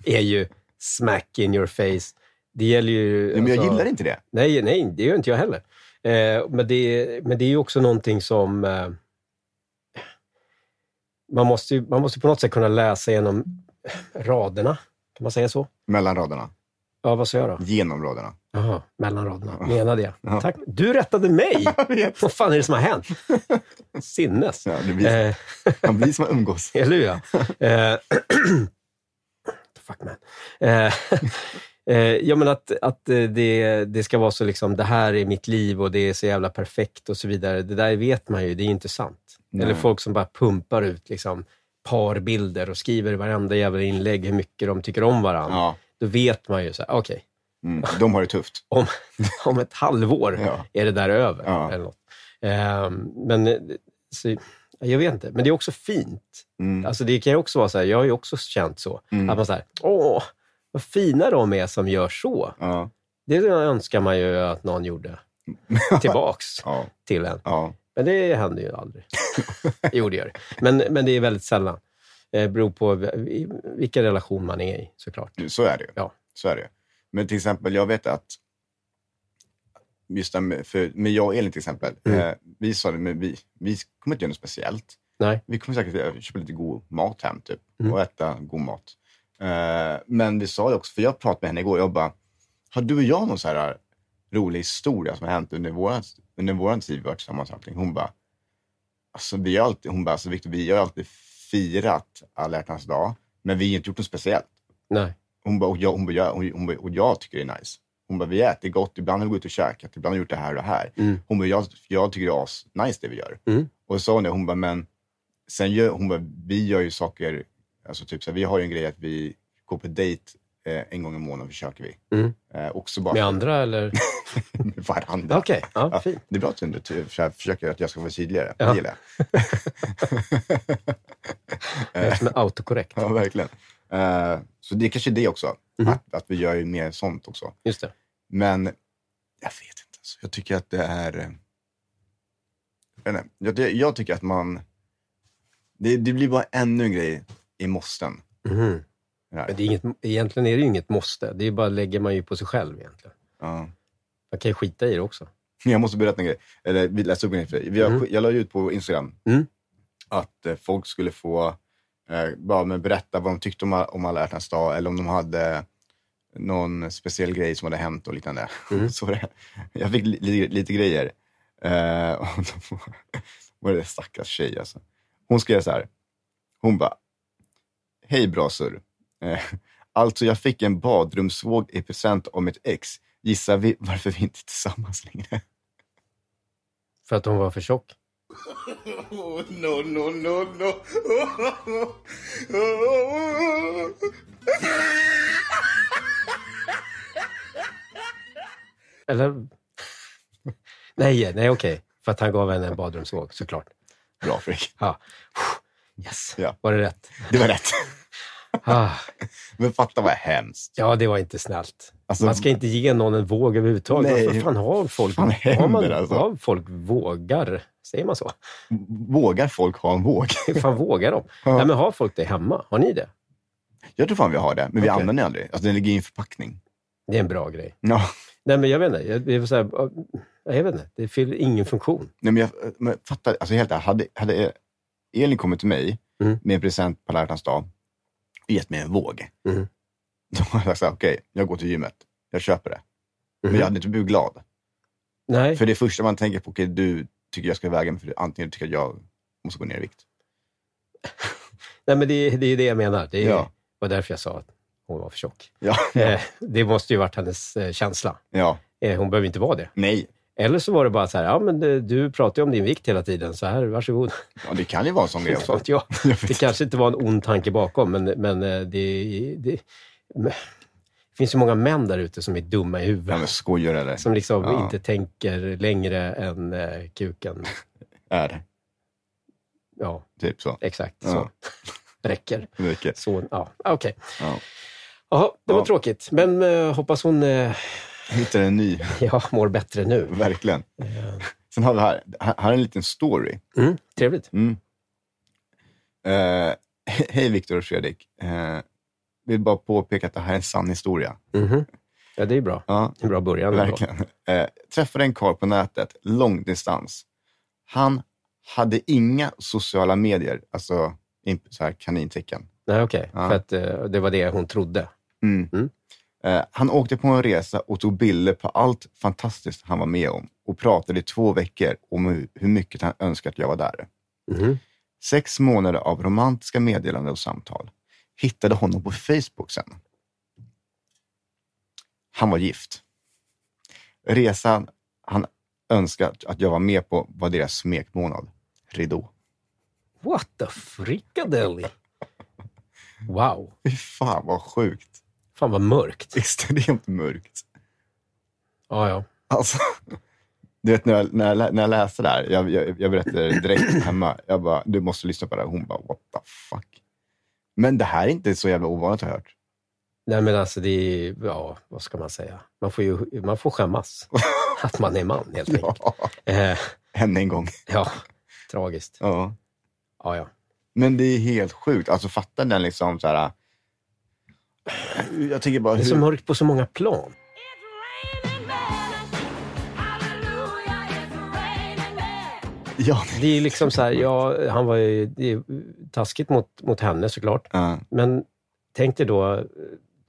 är ju smack in your face. Det gäller ju... Nej, men jag alltså, gillar inte det. Nej, nej, det gör inte jag heller. Eh, men, det, men det är ju också någonting som... Eh, man, måste, man måste på något sätt kunna läsa genom raderna. Kan man säga så? Mellan raderna. Ja, vad sa jag då? Genom raderna. Jaha, mellan raderna. Menade jag. Ja. Tack. Du rättade mig! Vad fan är det som har hänt? Sinnes. Ja, det blir, eh. man blir som att umgås. Eller hur, ja. Eh. Fuck man. Eh. Eh, ja, men att, att det, det ska vara så liksom, det här är mitt liv och det är så jävla perfekt och så vidare. Det där vet man ju, det är inte sant. Nej. Eller folk som bara pumpar ut liksom parbilder och skriver i varenda jävla inlägg hur mycket de tycker om varandra. Ja. Då vet man ju så här, okej. Okay. Mm, de har det tufft. om, om ett halvår ja. Är det där över. Ja. Eller något. Eh, men så, jag vet inte. Men det är också fint. Mm. Alltså det kan ju också vara så här, jag har ju också känt så. Mm. Att man så här, åh. Vad fina de är som gör så. Ja. Det önskar man ju att någon gjorde. Tillbaks ja. Till en. Ja. Men det händer ju aldrig. Jo, det gör det. Men, men det är väldigt sällan. Det beror på vilka relation man är i, såklart. Så är det ju. Ja. Så är det ju. Men till exempel, jag vet att... Just med, för, med jag och Elin till exempel. Mm. Vi sa det, men vi, vi kommer inte göra något speciellt. Nej. Vi kommer säkert att köpa lite god mat hem, typ. Mm. Och äta god mat. Men vi sa det också, för jag pratade med henne igår, jag bara, har du och jag någon så här rolig historia som har hänt under våran, under våran tid vi var tillsammans? Hon bara, alltså vi har alltid, hon bara, alltså Victor, vi har alltid firat Alla hjärtans dag, men vi har inte gjort något speciellt. Nej. Hon bara, och jag, hon bara, hon, hon bara, och jag tycker det är nice. Hon bara, vi äter gott, ibland har vi gått och käkat, ibland har vi gjort det här och det här. Mm. Hon bara, jag, jag tycker det är as nice det vi gör. Mm. Och så sa hon det, hon bara, men sen gör, hon bara, vi gör ju saker... Alltså typ så här, vi har ju en grej att vi går på dejt eh, en gång i månaden försöker vi. Mm. Eh, också bara... Med andra eller? Med varandra. Okej, okay. Ja, ja, fint. Det är bra att du inte försöker att jag ska vara tydligare. Ja. Det gillar jag. Det är autokorrekt. Ja, verkligen. Eh, så det är kanske det också. Mm. Att, att vi gör ju mer sånt också. Just det. Men jag vet inte. Så jag tycker att det är... Jag, vet inte, jag, jag tycker att man... Det, det blir bara ännu en grej... i måsten. Mm. Men det är inget, egentligen är det ju inget måste. Det är bara lägger man ju på sig själv egentligen. Ja. Man kan ju skita i det också. Jag måste berätta en grej. Eller vi läste upp en grej för dig. Vi har, mm. Jag la ut på Instagram mm. att eh, folk skulle få eh, bara men berätta vad de tyckte om, om Alla hjärtans dag eller om de hade någon speciell grej som hade hänt och liknande. Mm. Så det, jag fick li, li, lite grejer. Eh, och då var det stackars tjej alltså. Hon skrev så här. Hon bara hej brasor. Eh, alltså jag fick en badrumsvåg i present av mitt ex. Gissa vi varför vi inte är tillsammans längre? För att hon var för tjock. Oh, no, no, no, no. Oh, oh, oh. Eller? Nej, nej, okej. För att han gav henne en badrumsvåg, såklart. Bra, Fredrik. Ja. Yes, ja. Var det rätt? Det var rätt. Ah. Men fatta vad hemskt. Ja, det var inte snällt. Alltså, man ska inte ge någon en våg överhuvudtaget. Nej, vad fan har folk? Fan händer, har man, alltså. Har folk vågar? Säger man så? Vågar folk ha en våg? Fan vågar de? Ja. Nej, men har folk det hemma? Har ni det? Jag tror fan vi har det, men vi okay. använder det aldrig. Alltså den ligger i en förpackning. Det är en bra grej. Ja. Nej, men jag vet inte. Jag, jag, säga, jag vet inte. Det fyller ingen funktion. Nej, men jag men fattar. Alltså helt ärligt, hade... hade Elin kommer till mig mm. med en present på Alla hjärtans dag och gett mig en våg. Mm. Då har jag sagt, okej, okay, jag går till gymmet. Jag köper det. Mm. Men jag hade inte blivit glad. Nej. För det första man tänker på, okej, okay, du tycker jag ska väga mig, för antingen tycker jag måste gå ner i vikt. Nej, men det, det är ju det jag menar. Det är, ja. Var därför jag sa att hon var för tjock. Ja. Eh, det måste ju varit hennes eh, känsla. Ja. Eh, hon behöver inte vara det. Nej. Eller så var det bara så här, ja men det, du pratar ju om din vikt hela tiden, så här, varsågod. Ja, det kan ju vara en sån grej också. Ja, det kanske inte var en ond tanke bakom, men, men det, det, det finns ju många män där ute som är dumma i huvudet. Ja, men skojar eller? Som liksom ja. Inte tänker längre än eh, kuken. Är det? Ja. Typ så. Exakt, ja. Så. Räcker. Räcker. Så, ja, okej. Okay. Ja. Jaha, det var ja. Tråkigt. Men eh, hoppas hon... Eh, hittar en ny. Jag mår bättre nu. Verkligen. Yeah. Sen har vi här, här är en liten story. Mm, trevligt. Mm. Uh, Hej Victor och Fredrik. Uh, vill bara påpeka att det här är en sann historia. Mm-hmm. Ja, det är bra. Ja, en bra början. Verkligen. Eh, träffade en karl på nätet, långdistans. Han hade inga sociala medier, alltså så här kanintecken. Nej, okej. Okay. Ja. För att eh, det var det hon trodde. Mm. Mm. Eh, han åkte på en resa och tog bilder på allt fantastiskt han var med om. Och pratade i två veckor om hur, hur mycket han önskade att jag var där. Mm. Sex månader av romantiska meddelanden och samtal. Hittade honom på Facebook sen. Han var gift. Resan han önskade att jag var med på var deras smekmånad. Ridå. What the frikadelli? Wow. Fan vad sjukt. Fan vad mörkt. Extremt mörkt. Ah, ja. Alltså, du vet när jag, när jag, när jag läser det här, jag, jag, jag berättade direkt hemma. Jag bara, du måste lyssna på det här. Hon bara, what the fuck? Men det här är inte så jävla ovanligt att ha hört. Nej men alltså det är, ja, vad ska man säga? Man får ju, man får skämmas att man är man helt enkelt. Ja. Än en gång. Ja, tragiskt. Ja. Ja, ja. Men det är helt sjukt. Alltså fattar den liksom så här. Jag tänker bara. Det är hur... så mörkt på så många plan. Ja. Det är liksom så här, ja, han var ju det är taskigt mot, mot henne såklart. Ja. Men tänk dig då,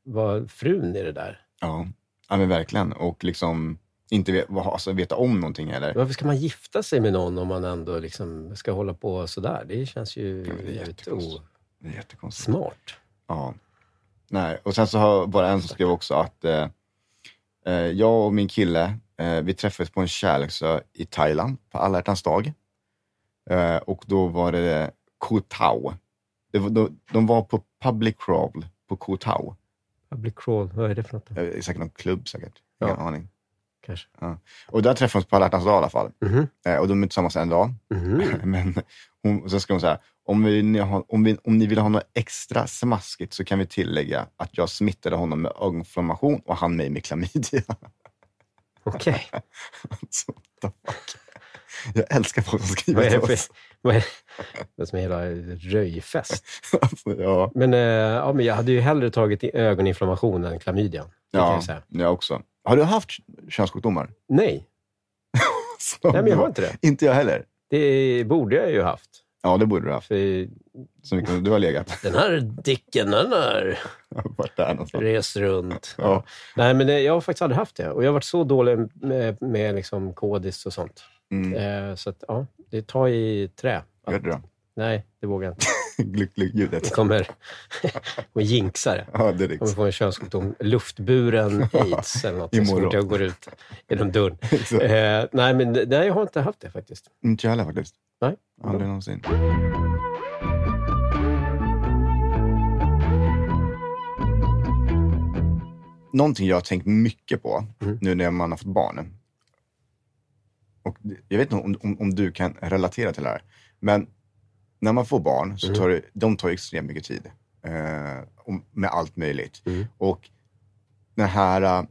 vad frun är det där? Ja, ja men verkligen. Och liksom inte vet, alltså, veta om någonting eller. Varför ska man gifta sig med någon om man ändå liksom ska hålla på sådär? Det känns ju jättekonstigt. Smart. Ja. Nej, och sen så har bara en som skrev också att eh, eh, jag och min kille, eh, vi träffades på en kärleksö i Thailand på Alla Hjärtans Dag. Eh, och då var det Koh Tao. Det var, de, de var på public crawl på Koh Tao. Public crawl, vad är det för något? Eh, säkert någon klubb säkert. Ja. Ingen aning. Kanske. Ja. Och där träffade hon på Alla Hjärtans Dag i alla fall. Mm-hmm. Eh, och de är tillsammans en dag. Mm-hmm. Men hon, så ska hon säga, om, vi, ni har, om, vi, om ni vill ha något extra smaskigt så kan vi tillägga att jag smittade honom med ögoninflammation och han mig med klamydia. Okej. Okay. Alltså, jag älskar folk som skriver vad är det för, vad är det som är hela röjfest? Alltså, ja. Men, eh, ja, men jag hade ju hellre tagit i ögoninflammation än klamydian. Ja, jag, jag också. Har du haft könssjukdomar? Nej. Nej, men jag har inte det. Inte jag heller. Det borde jag ju haft. Ja, det borde du haft. För... Så mycket du har legat. Den här dicken, den här... Vart där någonstans. Res runt. Ja. Ja. Nej, men det, jag har faktiskt aldrig haft det. Och jag har varit så dålig med, med liksom kodis och sånt. Mm. Eh, så att, ja, det tar i trä. Att... Gör det då? Nej, det vågar jag inte. Gluck, gluck, ljudet. Kommer och jinxar det. Ja, det är kommer få en könssjukdom. Luftburen aids eller något. Så fort jag går ut genom dörren. eh, nej, men nej, jag har inte haft det faktiskt. Inte jag heller faktiskt. Nej. Aldrig någonsin. Någonting jag har tänkt mycket på mm. nu när man har fått barn. Och jag vet inte om, om, om du kan relatera till det här. Men när man får barn så tar mm. det, de tar extremt mycket tid. Eh, med allt möjligt. Mm. Och den här äh,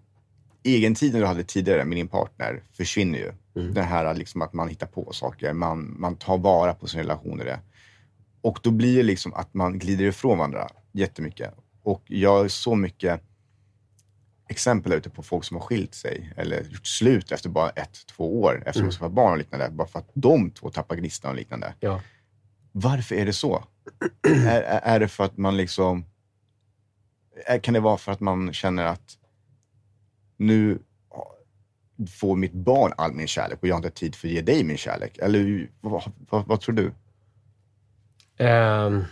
egentiden du hade tidigare med din partner försvinner ju. Mm. Det här liksom att man hittar på saker. Man, man tar vara på sina relationer. Det. Och då blir det liksom att man glider ifrån varandra jättemycket. Och jag har så mycket exempel ute på folk som har skilt sig. Eller gjort slut efter bara ett, två år. Eftersom de ska vara barn och liknande. Bara för att de två tappar gnistan och liknande. Ja. Varför är det så? är, är det för att man liksom... Är, kan det vara för att man känner att... Nu... får mitt barn all min kärlek och jag har inte tid för att ge dig min kärlek. Eller vad, vad, vad tror du? Um,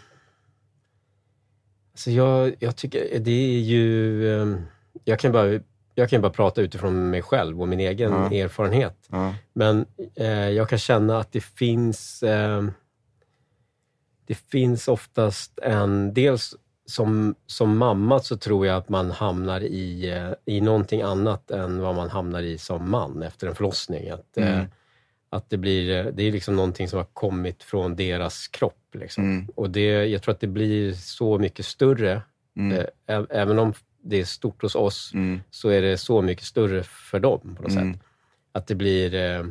alltså jag, jag tycker det är ju um, jag kan bara jag kan bara prata utifrån mig själv och min egen mm. erfarenhet. Mm. Men uh, jag kan känna att det finns um, det finns oftast en dels Som, som mamma så tror jag att man hamnar i, i någonting annat än vad man hamnar i som man efter en förlossning. Att, mm. eh, att det blir, det är liksom någonting som har kommit från deras kropp. Liksom. Mm. Och det, jag tror att det blir så mycket större. Mm. Eh, ä, även om det är stort hos oss mm. så är det så mycket större för dem på något mm. sätt. Att det blir... Eh,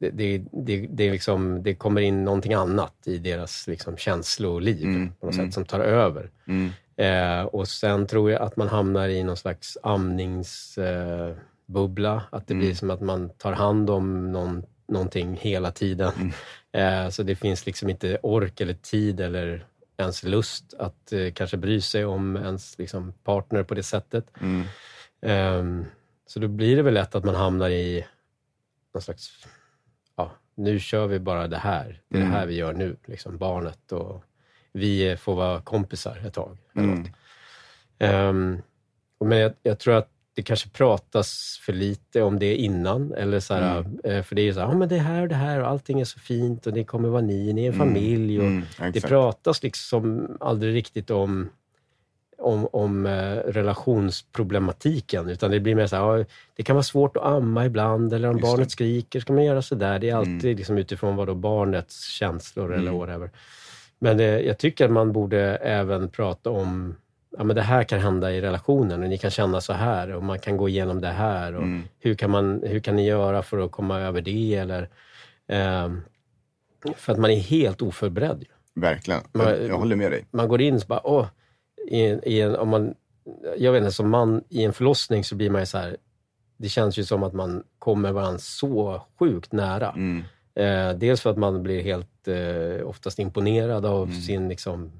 Det, det, det, det, liksom, det kommer in någonting annat i deras liksom, känsloliv mm, på något mm. sätt som tar över. Mm. Eh, och sen tror jag att man hamnar i någon slags amningsbubbla. Eh, att det mm. blir som att man tar hand om någon, någonting hela tiden. Mm. Eh, så det finns liksom inte ork eller tid eller ens lust att eh, kanske bry sig om ens liksom, partner på det sättet. Mm. Eh, så då blir det väl lätt att man hamnar i någon slags... Ja, nu kör vi bara det här. Det är mm. det här vi gör nu. Liksom barnet och... Vi får vara kompisar ett tag. Mm. Um, men jag, jag tror att det kanske pratas för lite om det innan. Eller så här, mm. För det är ju så här, ah, men det här och det här och allting är så fint och det kommer vara ni, ni är en mm. familj. Och mm, det pratas liksom aldrig riktigt om, om, om eh, relationsproblematiken. Utan det blir mer så här, ah, det kan vara svårt att amma ibland. Eller om Just barnet det. skriker ska man göra så där. Det är alltid mm. liksom, utifrån vad då barnets känslor mm. eller whatever. Men det, jag tycker att man borde även prata om ja, men det här kan hända i relationen och ni kan känna så här och man kan gå igenom det här och mm. hur, kan man, hur kan ni göra för att komma över det eller eh, för att man är helt oförberedd. Verkligen, man, jag, jag håller med dig. Man går in och bara, åh, i, i en, om man, jag vet inte, som man i en förlossning så blir man ju så här, det känns ju som att man kommer varandra så sjukt nära. Mm. Eh, dels för att man blir helt eh, oftast imponerad av mm. sin liksom,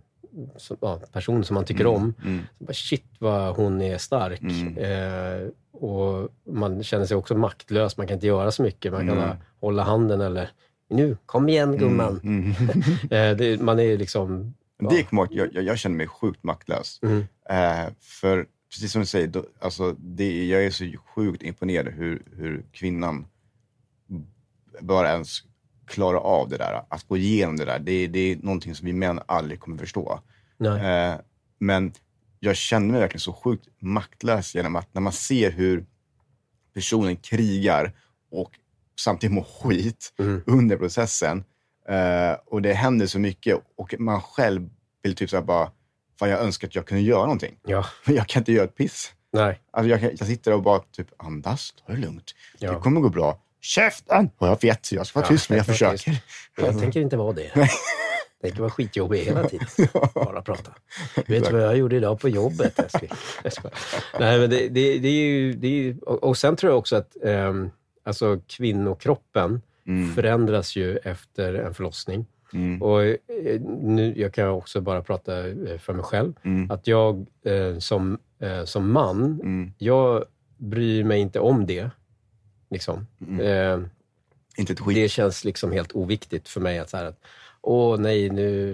som, ja, person som man tycker mm. om. Mm. Så bara, shit vad hon är stark. Mm. Eh, och man känner sig också maktlös. Man kan inte göra så mycket. Man kan mm. bara hålla handen eller nu, kom igen gumman. Mm. Mm. eh, det, man är liksom... Ja. Det är klart, jag, jag känner mig sjukt maktlös. Mm. Eh, för precis som du säger, då, alltså, det, jag är så sjukt imponerad hur, hur kvinnan bara ens klara av det där, att gå igenom det där, det, det är någonting som vi män aldrig kommer förstå. Eh, men jag känner mig verkligen så sjukt maktlös genom att när man ser hur personen krigar och samtidigt mår skit mm. under processen eh, och det händer så mycket och man själv vill typ såhär bara, fan jag önskar att jag kunde göra någonting. Ja. Men jag kan inte göra ett piss. Nej. Alltså jag, jag sitter och bara typ andas, ta det lugnt. Ja. Det kommer gå bra. Käften! Och jag vet, jag ska vara ja, tyst men jag, jag försöker. Jag, jag tänker inte vara det. Nej. Det kan vara skitjobbig hela tiden. Bara prata. Du vet vad jag gjorde idag på jobbet? Jag ska, jag ska. Nej, men det, det, det är ju... Det är ju och, och sen tror jag också att um, alltså, kvinnokroppen mm. förändras ju efter en förlossning. Mm. Och nu, jag kan också bara prata för mig själv. Mm. Att jag eh, som, eh, som man, mm. jag bryr mig inte om det. Liksom. Mm. Eh, inte ett skit. Det känns liksom helt oviktigt för mig att så här att åh nej nu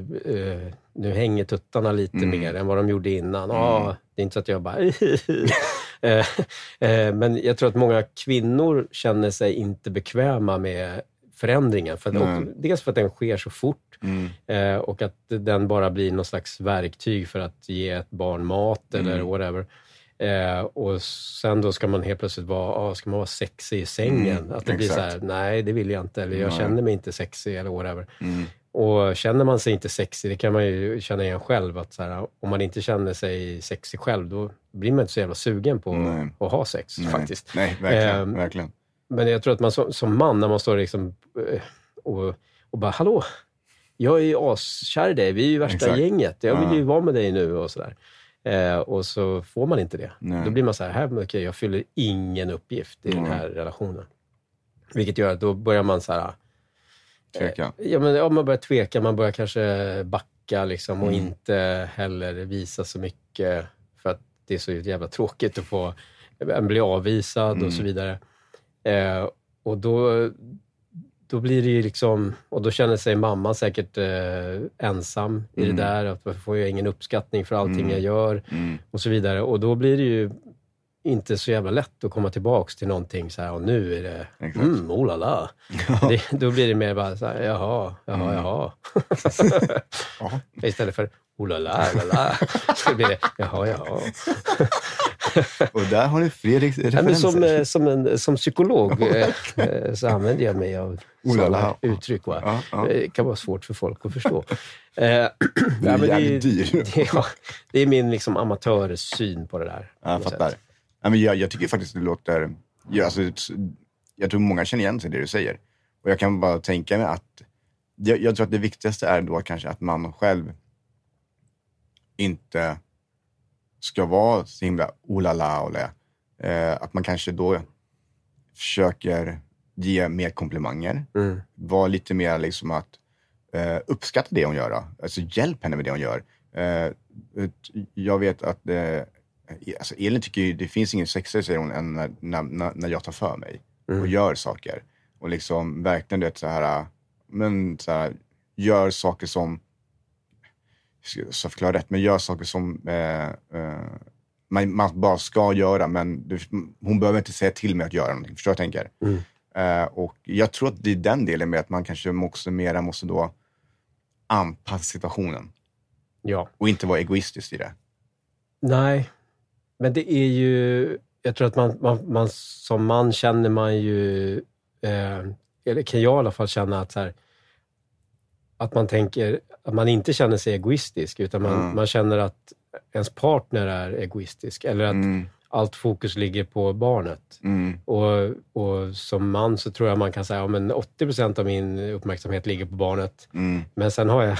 eh, nu hänger tuttarna lite mm. mer än vad de gjorde innan. Mm. Ah, det är inte så att jag bara eh, eh, men jag tror att många kvinnor känner sig inte bekväma med förändringen för att mm. och, dels för att den sker så fort mm. eh, och att den bara blir någon slags verktyg för att ge ett barn mat eller mm. whatever. Eh, och sen då ska man helt plötsligt vara ah, ska man vara sexig i sängen mm, att det exakt. blir så här, nej det vill jag inte eller jag nej. känner mig inte sexig eller whatever mm. och känner man sig inte sexig det kan man ju känna igen själv att så här, om man inte känner sig sexig själv då blir man inte så jävla sugen på nej. att ha sex nej. faktiskt nej, verkligen, eh, verkligen. Men jag tror att man som, som man när man står liksom och, och bara hallå jag är ju askär i dig, vi är ju värsta exakt. gänget jag vill ju vara med dig nu och sådär. Eh, och så får man inte det. Nej. Då blir man så här, här okay, jag fyller ingen uppgift i mm. den här relationen. Vilket gör att då börjar man så här... Tveka. Eh, ja, men, ja, man börjar tveka. Man börjar kanske backa liksom, och mm. inte heller visa så mycket. För att det är så jävla tråkigt att få bli avvisad mm. och så vidare. Eh, och då... Då blir det ju liksom, och då känner sig mamma säkert eh, ensam i mm. det där. Att jag får ju ingen uppskattning för allting mm. jag gör mm. och så vidare. Och då blir det ju inte så jävla lätt att komma tillbaka till någonting så här, och nu är det, mm, oh la la. Ja. Då blir det mer bara så här, jaha, jaha, mm. jaha. Ja. Istället för, oh la la, la la. Så blir det, jaha, jaha. Och där har du Fredriks referenser. Men som, som, en, som psykolog så använder jag mig av sådana uttryck. Va? Ja, ja. Det kan vara svårt för folk att förstå. Det är ja, det, det, ja, det är min liksom, amatörsyn på det där. Ja, jag fattar. Ja, men jag, jag tycker faktiskt det låter... Jag, alltså, jag tror många känner igen sig det du säger. Och jag kan bara tänka mig att... Jag, jag tror att det viktigaste är då kanske att man själv inte ska vara så himla olala och lä. Eh, att man kanske då försöker ge mer komplimanger. Mm. Var lite mer liksom att eh, uppskatta det hon gör. Alltså hjälp henne med det hon gör. Eh, jag vet att eh, alltså Elin tycker ju, det finns ingen sexare, säger hon, än när, när, när jag tar för mig. Mm. Och gör saker. Och liksom verkligen det så här, men så här, gör saker som, så förklara rätt, men gör saker som eh, eh, man, man bara ska göra, men du, hon behöver inte säga till mig att göra någonting, förstår jag tänker. Mm. Eh, och jag tror att det är den delen med att man kanske också mera måste då anpassa situationen. Ja. Och inte vara egoistisk i det. Nej, men det är ju, jag tror att man, man, man som man känner man ju, eh, eller kan jag i alla fall känna att så här, att man tänker att man inte känner sig egoistisk, utan man, mm. man känner att ens partner är egoistisk, eller att mm. allt fokus ligger på barnet. Mm. Och, och som man så tror jag man kan säga, ja, men åttio procent av min uppmärksamhet ligger på barnet. Mm. Men sen har jag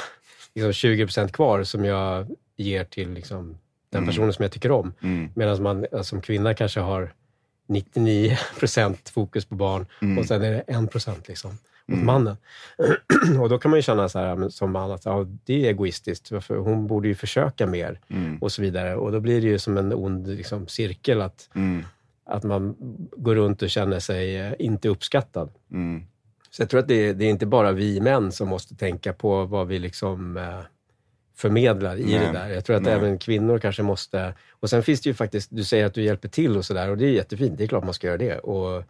liksom tjugo procent kvar som jag ger till liksom den mm. personen som jag tycker om. Mm. Medan man som kvinna kanske har nittionio procent fokus på barn mm. och sen är det en procent liksom. Mot mm. mannen. Och då kan man ju känna så här, som man, att ja, det är egoistiskt. Varför? Hon borde ju försöka mer. Mm. Och så vidare. Och då blir det ju som en ond liksom, cirkel. Att, mm. att man går runt och känner sig inte uppskattad. Mm. Så jag tror att det, det är inte bara vi män som måste tänka på vad vi liksom eh, förmedlar i Nej. Det där. Jag tror att Nej. Även kvinnor kanske måste. Och sen finns det ju faktiskt, du säger att du hjälper till och sådär. Och det är jättefint. Det är klart man ska göra det. Och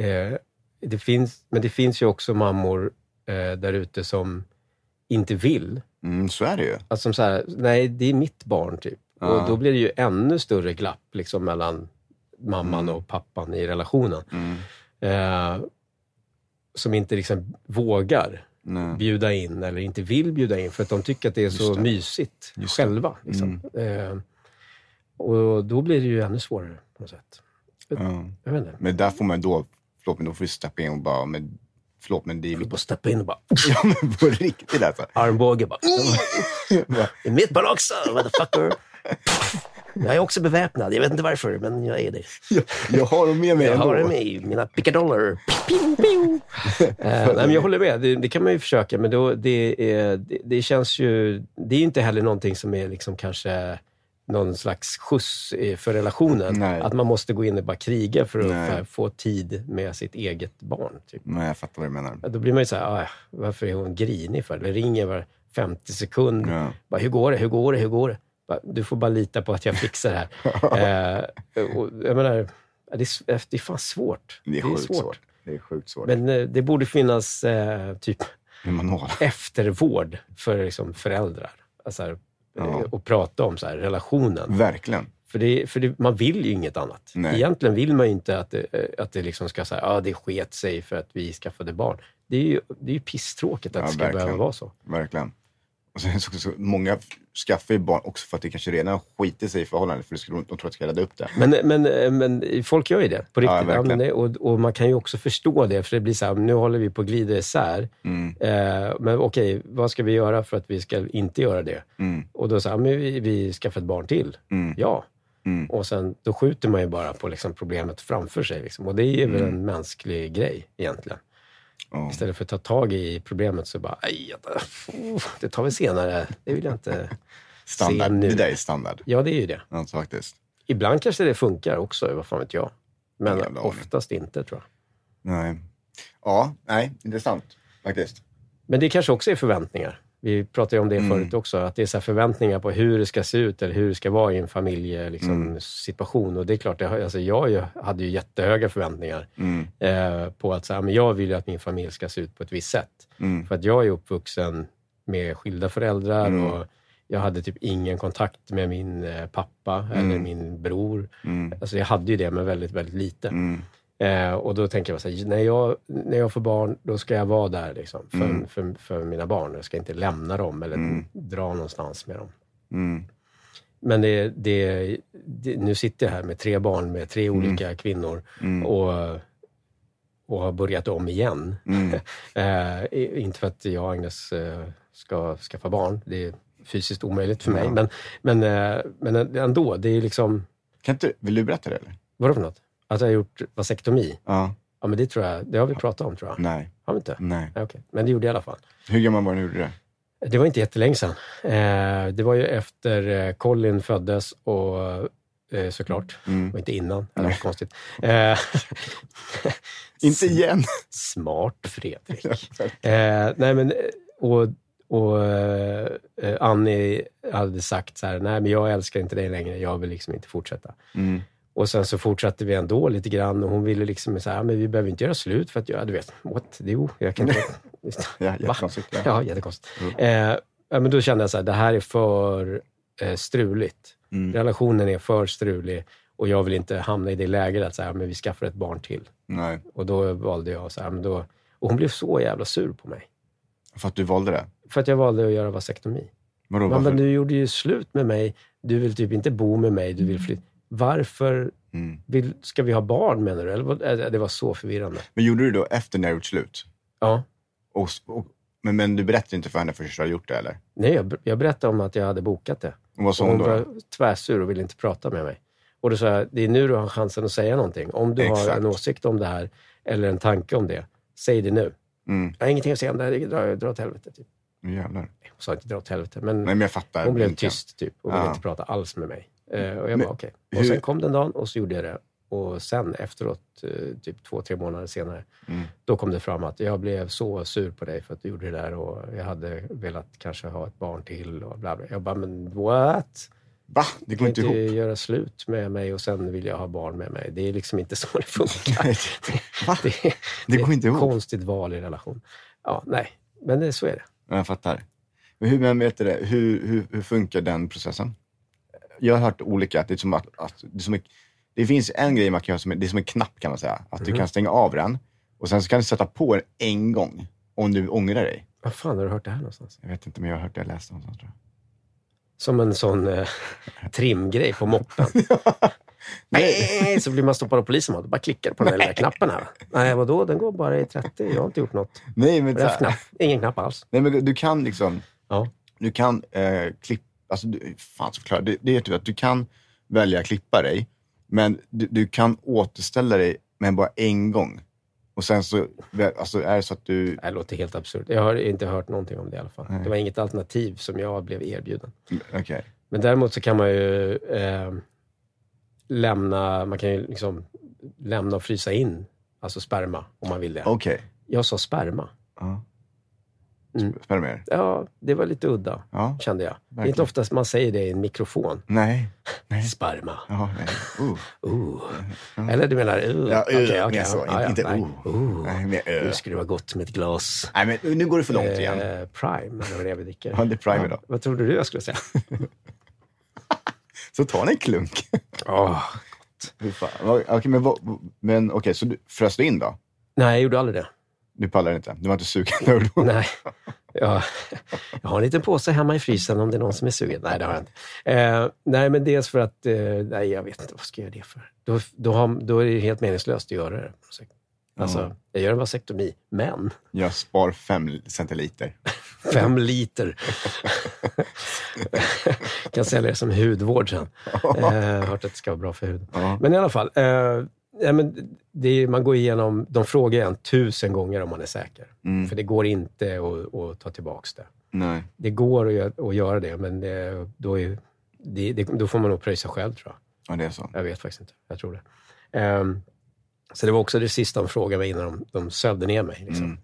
eh, Det finns, men det finns ju också mammor eh, där ute som inte vill. Mm, så är det ju. Att som så här, nej, det är mitt barn typ. Uh. Och då blir det ju ännu större glapp liksom, mellan mamman mm. och pappan i relationen. Mm. Eh, som inte liksom vågar nej. Bjuda in eller inte vill bjuda in. För att de tycker att det är Just så det. Mysigt Just själva. Liksom. Mm. Eh, och då blir det ju ännu svårare på något sätt. Uh. Jag vet inte. Men där får man då... Förlåt, men då får vi steppa in och bara... Men, förlåt, men det är... Vi bara steppa in och bara... Ja, men på riktigt alltså. Armbåge bara... I mitt barn också, motherfucker. Jag är också beväpnad. Jag vet inte varför, men jag är det. Jag, jag har dem med mig jag ändå. Jag har dem med mina pickadoller. uh, nej, men jag håller med. Det, det kan man ju försöka, men då, det, är, det, det känns ju... Det är ju inte heller någonting som är liksom kanske... någon slags skjuts för relationen. Nej. Att man måste gå in och bara kriga för att Nej. Få tid med sitt eget barn. Typ. Nej, jag fattar vad du menar. Då blir man ju så här, varför är hon grinig för? Eller ringer var femtio sekunder. Ja. Bara, hur går det? Hur går det? Hur går det? Bara, du får bara lita på att jag fixar det här. eh, och, jag menar, det är, det är fan svårt. Det är, det är svårt. svårt. Det är sjukt svårt. Men eh, det borde finnas eh, typ eftervård för liksom, föräldrar. Alltså Ja. Och prata om så här, relationen. Verkligen. För, det, för det, man vill ju inget annat. Nej. Egentligen vill man ju inte att det, att det liksom ska säga, ah, det sket sig för att vi skaffade barn. Det är ju, det är ju pisstråkigt att ja, det ska verkligen. Behöva vara så. Verkligen. Och sen så, så många skaffar ju barn också för att det kanske redan skiter sig i förhållandet. För de, de tror att ska rädda upp det. Men, men, men folk gör ju det på riktigt. Ja, ja, och, och man kan ju också förstå det. För det blir så här, nu håller vi på att glida isär. Mm. Eh, men okej, vad ska vi göra för att vi ska inte göra det? Mm. Och då så här, men vi, vi skaffar ett barn till. Mm. Ja. Mm. Och sen då skjuter man ju bara på liksom, problemet framför sig. Liksom. Och det är väl mm. en mänsklig grej egentligen. Oh. Istället för att ta tag i problemet så bara, aj, det tar vi senare. Det vill jag inte standard. Se nu. Det där är standard. Ja, det är ju det. Ja, faktiskt. Ibland kanske det funkar också, vad fan vet jag. Men ja, oftast inte, tror jag. Nej. Ja, nej, intressant faktiskt. Men det kanske också är förväntningar. Vi pratade ju om det mm. förut också. Att det är så här förväntningar på hur det ska se ut eller hur det ska vara i en familj, liksom, mm. situation. Och det är klart, det, alltså, jag hade ju jättehöga förväntningar mm. eh, på att så här, men jag vill ju att min familj ska se ut på ett visst sätt. Mm. För att jag är uppvuxen med skilda föräldrar mm. och jag hade typ ingen kontakt med min eh, pappa eller mm. min bror. Mm. Alltså jag hade ju det, men väldigt, väldigt lite. Mm. Eh, och då tänker jag så här, när jag, när jag får barn, då ska jag vara där liksom, för, mm. för, för mina barn. Jag ska inte lämna dem eller mm. dra någonstans med dem. Mm. Men det, det, det, nu sitter jag här med tre barn med tre olika mm. kvinnor mm. och, och har börjat om igen. Mm. eh, inte för att jag och Agnes eh, ska skaffa barn. Det fysiskt omöjligt för mig. Ja. Men, men, men ändå, det är ju liksom... Kan inte, vill du berätta det eller? Vadå för något? Att jag har gjort vasektomi? Ja. Ja, men det tror jag, det har vi pratat om tror jag. Nej. Har vi inte? Nej. Ja, okay. Men det gjorde jag i alla fall. Hur gammal var du gjorde det? Det var inte jättelänge sedan. Det var ju efter Colin föddes och... såklart. Mm. Och inte innan. Det var konstigt. Inte igen. Smart Fredrik. eh, nej men och, och eh, Annie hade sagt så här: nej men jag älskar inte dig längre. Jag vill liksom inte fortsätta. Mm. Och sen så fortsatte vi ändå lite grann och hon ville liksom så här, men vi behöver inte göra slut för att göra, du vet, what? Jo, jag kan inte. Ja, jättekonstigt. Ja, ja jättekonstigt. Mm. Eh, men då kände jag så här, det här är för eh, struligt. Mm. Relationen är för strulig och jag vill inte hamna i det läget att så här, men vi skaffar ett barn till. Nej. Och då valde jag så här, men då, och hon blev så jävla sur på mig. För att du valde det? För att jag valde att göra vasektomi. Vadå, men, men du gjorde ju slut med mig, du vill typ inte bo med mig, du vill flytta. Varför mm. vill, ska vi ha barn menar du? Eller, det var så förvirrande. Men gjorde du då efter när du gjort slut? Ja. Och, och, men, men du berättade inte för henne först att du hade gjort det eller? Nej, jag, jag berättade om att jag hade bokat det. Hon, hon var tvärsur och ville inte prata med mig. Och då sa jag, det är nu du har chansen att säga någonting. Om du Exakt. har en åsikt om det här eller en tanke om det, säg det nu. Mm. Jag har ingenting att säga om det här, jag drar, jag drar åt helvete. Typ. Jävlar. Jag sa inte dra åt helvete, men, Nej, men jag fattar, hon blev tyst typ, och ja. ville inte prata alls med mig. Eh, och jag bara okej. Okay. Och sen kom den dagen och så gjorde jag det. Och sen efteråt, typ två, tre månader senare, mm. då kom det fram att jag blev så sur på dig för att du gjorde det där och jag hade velat kanske ha ett barn till och bla bla. Jag bara, men what? Va? Det går inte ihop. Du kan inte göra slut med mig och sen vill jag ha barn med mig. Det är liksom inte så det funkar. Va? Det, det, det går inte ihop. Det är ett konstigt val i relation. Ja, nej. Men det, så är det. Jag fattar. Men hur, men vet du det? Hur, hur, hur funkar den processen? Jag har hört olika, att det är som att... att det är som att det finns en grej man kan göra som är, det är som en knapp kan man säga. Att mm. du kan stänga av den. Och sen så kan du sätta på den en gång. Om du ångrar dig. Vad fan har du hört det här någonstans? Jag vet inte, men jag har hört det, jag läste någonstans tror jag. Som en sån eh, trimgrej på moppen. Nej, så blir man stoppad av polisen. Man bara klickar på den där, där knappen här. Nej, vadå? Den går bara i trettio. Jag har inte gjort något. Nej, men så... knapp. Ingen knapp alls. Nej, men du kan liksom... Ja. Du kan eh, klippa... Alltså, du, fan så förklara. Det, det är typ att du kan välja att klippa dig. Men du, du kan återställa dig men bara en gång. Och sen så alltså är det så att du... Det låter helt absurt. Jag har inte hört någonting om det i alla fall. Nej. Det var inget alternativ som jag blev erbjuden. Okay. Men däremot så kan man ju eh, lämna... Man kan ju liksom lämna och frysa in. Alltså sperma, om man vill det. Okay. Jag sa sperma. Ja. Mm. Spermier. Ja, det var lite udda, ja, kände jag. Verkligen. Det är inte oftast man säger det i en mikrofon. Nej. nej. Sperma. Ja, nej. Uh. Uh. Mm. Eller du menar... Uh. Ja, uh, okay, okay. Så. Ah, ja. Inte nej. Uh. Uh. Nej, men, uh. Nu skulle det vara gott med ett glas. Nej, men nu går det för långt igen. Uh, prime, eller vad det är vi dricker. Ja, det är prime idag. Ja. Vad trodde du jag skulle säga? Så ta en klunk. Åh, oh, gott. Okej, men, men okej, okay, så du frös du in då? Nej, jag gjorde aldrig det. Du pallar inte. Du var inte sugen. Nej. Ja. Jag har en liten påse hemma i frysen om det är någon som är sugen. Nej, det har jag inte. Eh, nej, men dels för att... Eh, nej, jag vet inte. Vad ska jag göra det för? Då, då, har, då är det helt meningslöst att göra det. Alltså, mm. jag gör en vasektomi, men... Jag spar fem centiliter. Fem liter. Kan sälja det som hudvård sen. Eh, hört att det ska vara bra för huden. Mm. Men i alla fall... Eh, Ja, men det är, man går igenom, de frågar en tusen gånger om man är säker. Mm. För det går inte att, att ta tillbaka det. Nej. Det går att, att göra det, men det, då, är, det, det, då får man nog pröjsa själv, tror jag. Ja, det är så. Jag vet faktiskt inte, jag tror det. Um, så det var också det sista de frågade mig innan de, de sövde ner mig. Liksom. Mm.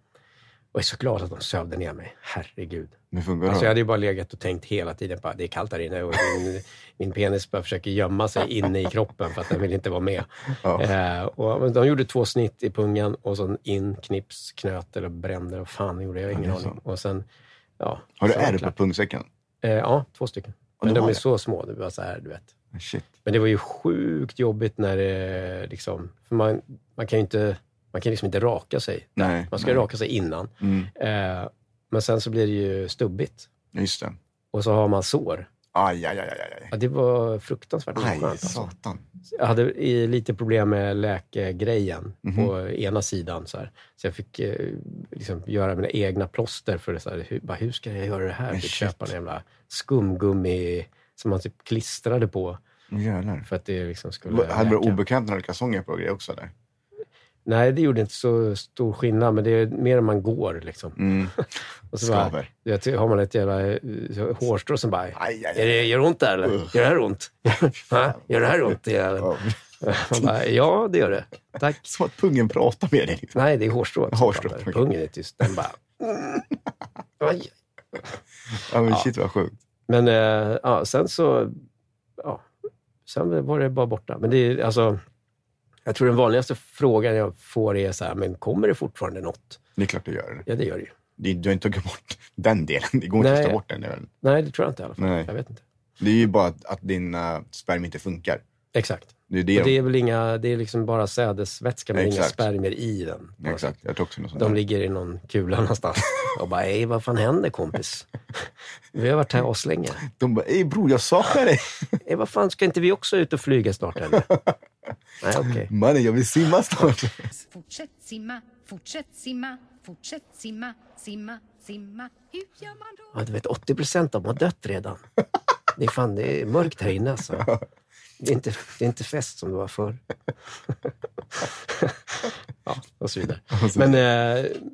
Och jag är så glad att de sövde ner mig. Herregud. Det funkar alltså, jag hade ju bara legat och tänkt hela tiden på det är kallt här inne och min, min penis bara försöker gömma sig inne i kroppen för att den vill inte vara med. Ja. Eh, och de gjorde två snitt i pungen och så in, knips, knöt eller brände. Och fan gjorde jag ingen aning. Och sen, ja, har du ärr på pungsäcken? Eh, ja, två stycken. Och men de är det. Så små. Det var så här, du vet. Shit. Men det var ju sjukt jobbigt när det liksom... För man, man kan ju inte... Man kan liksom inte raka sig. Nej, man ska nej. raka sig innan. Mm. Eh, men sen så blir det ju stubbigt. Just det. Och så har man sår. Aj, aj, aj, aj. Ja, det var fruktansvärt. Aj, skönt, alltså. Satan. Jag hade lite problem med läkegrejen mm-hmm. på ena sidan. Så här. Så jag fick liksom göra mina egna plåster för det. Så här. Hur, bara, hur ska jag göra det här? Jag köpa en jävla skumgummi som man typ klistrade på. Jävlar. För att det liksom skulle... Hade du obekant några kalsonger på grejer också där? Nej, det gjorde inte så stor skillnad. Men det är mer än man går, liksom. Mm. Och så bara, vet, har man ett jävla hårstrå som bara... Aj, aj, aj. Är det, gör det ont där, eller? Uh. Gör det här ont? Gör det här ont? Ja. Man bara, ja, det gör det. Tack. Så att pungen pratar med dig. Liksom. Nej, det är hårstrået. Hårstrå, pungen är tyst. Den bara... Aj. Ja, men shit, vad sjukt. Men äh, ja, sen så... Ja, sen var det bara borta. Men det är alltså... Jag tror den vanligaste frågan jag får är så här, men kommer det fortfarande något? Det är klart det gör det. Ja, det gör det ju. Det, du har inte tagit bort den delen. Det går inte Nej. Att ta bort den delen. Nej, det tror jag inte i alla fall. Nej. Jag vet inte. Det är ju bara att, att din uh, sperm inte funkar. Exakt. Det är, det. Och det är väl inga, det är liksom bara sädesvätska med inga spermier i den. Ja, exakt, jag tror också något sånt. De ligger i någon kula någonstans. Och bara, ej, vad fan händer, kompis? Vi har varit här oss länge. De bara, ej bror, jag saknar dig. Ej, vad fan, ska inte vi också ut och flyga snart eller? Nej, okej. Okay. Mannen, jag vill simma snart. Fortsätt simma, fortsätt simma, fortsätt simma, simma, simma. Hur gör man då? Ja, du vet, åttio procent av dem har dött redan. Det är fan, det är mörkt här inne alltså. Det är, inte, det är inte fest som det var förr. Ja, och så vidare. Men,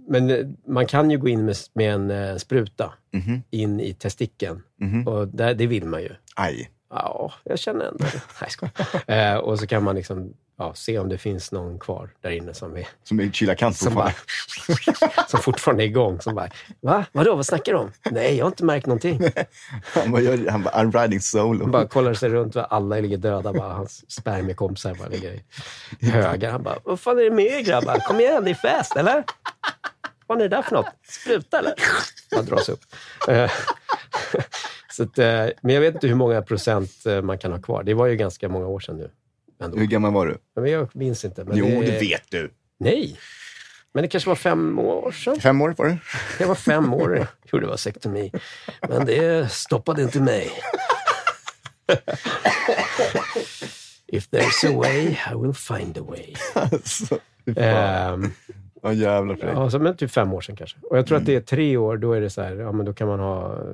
men man kan ju gå in med, med en spruta mm-hmm. in i testikeln. Mm-hmm. Och det, det vill man ju. Aj. Ja, jag känner ändå. Nej, ska. Eh, och så kan man liksom, ja, se om det finns någon kvar där inne som är... Som är kyla kant fortfarande. Som, bara, som fortfarande är igång. Som bara, va? Vadå? Vad snackar du om? Nej, jag har inte märkt någonting. Han bara, gör, han bara I'm riding solo. Han bara kollar sig runt. Alla ligger döda. Bara, hans spermiekompisar bara ligger i högar. Han bara, vad fan är det med grabbar? Kom igen, det är fest, eller? Vad är det där för något? Spruta, eller? Han dras upp. Eh, Så att, men jag vet inte hur många procent man kan ha kvar. Det var ju ganska många år sedan nu. Ändå. Hur gammal var du? Men jag minns inte. Men jo, det... det vet du. Nej. Men det kanske var fem år sedan. Fem år var det? Det var fem år. Jo, det var sektomi. Men det stoppade inte mig. If there's a way, I will find a way. Alltså, um, oh, jävlar för dig. Ja, men typ fem år sedan kanske. Och jag tror mm. att det är tre år, då är det så här, ja men då kan man ha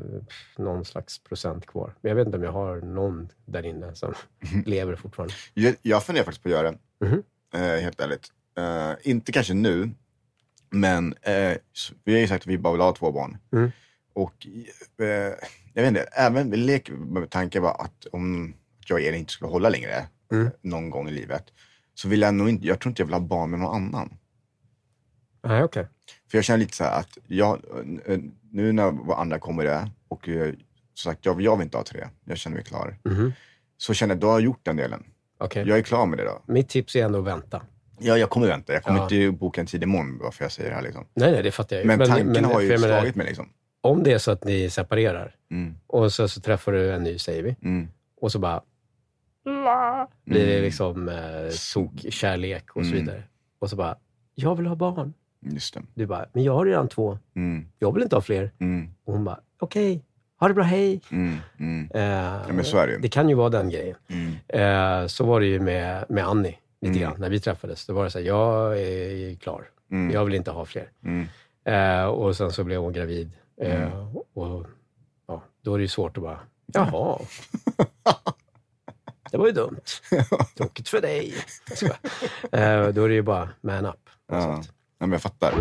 någon slags procent kvar. Men jag vet inte om jag har någon där inne som mm. lever fortfarande. Jag, jag funderar faktiskt på att göra det. Mm. Eh, helt ärligt. Eh, inte kanske nu, men eh, vi har ju sagt att vi bara vill ha två barn. Mm. Och eh, jag vet inte, även vi leker med tanken var att om jag är inte skulle hålla längre mm. någon gång i livet, så vill jag nog inte, jag tror inte jag vill ha barn med någon annan. Nej, okej. Okay. För jag känner lite så här att jag, nu när andra kommer det och så sagt, jag, jag vill inte ha tre. Jag känner mig klar. Mm-hmm. Så känner jag, då har jag gjort den delen. Okay. Jag är klar med det då. Mitt tips är ändå att vänta. Ja, jag kommer vänta. Jag kommer ja. inte boka en tid imorgon varför jag säger det här liksom. Nej, nej, det fattar jag ju. Men tanken men, men, har ju slagit mig liksom. Om det är så att ni separerar mm. och så, så träffar du en ny, säger vi. Mm. Och så bara mm. blir det liksom eh, sok, kärlek och mm. så vidare. Och så bara, jag vill ha barn. Just det. Du bara, men jag har redan två. Mm. Jag vill inte ha fler. Mm. Och hon bara, okej, okay, ha det bra, hej. Mm. Mm. Eh, ja, men så är det. Det kan ju vara den grejen. Mm. Eh, så var det ju med, med Annie lite grann. Mm. När vi träffades, då var det så här, jag är klar. Mm. Jag vill inte ha fler. Mm. Eh, och sen så blev hon gravid. Eh, mm. Och ja, då är det ju svårt att bara, jaha. Det var ju dumt. Tråkigt för dig. Så, eh, då är det ju bara man up. Och ja. Sånt. Ja, men jag fattar.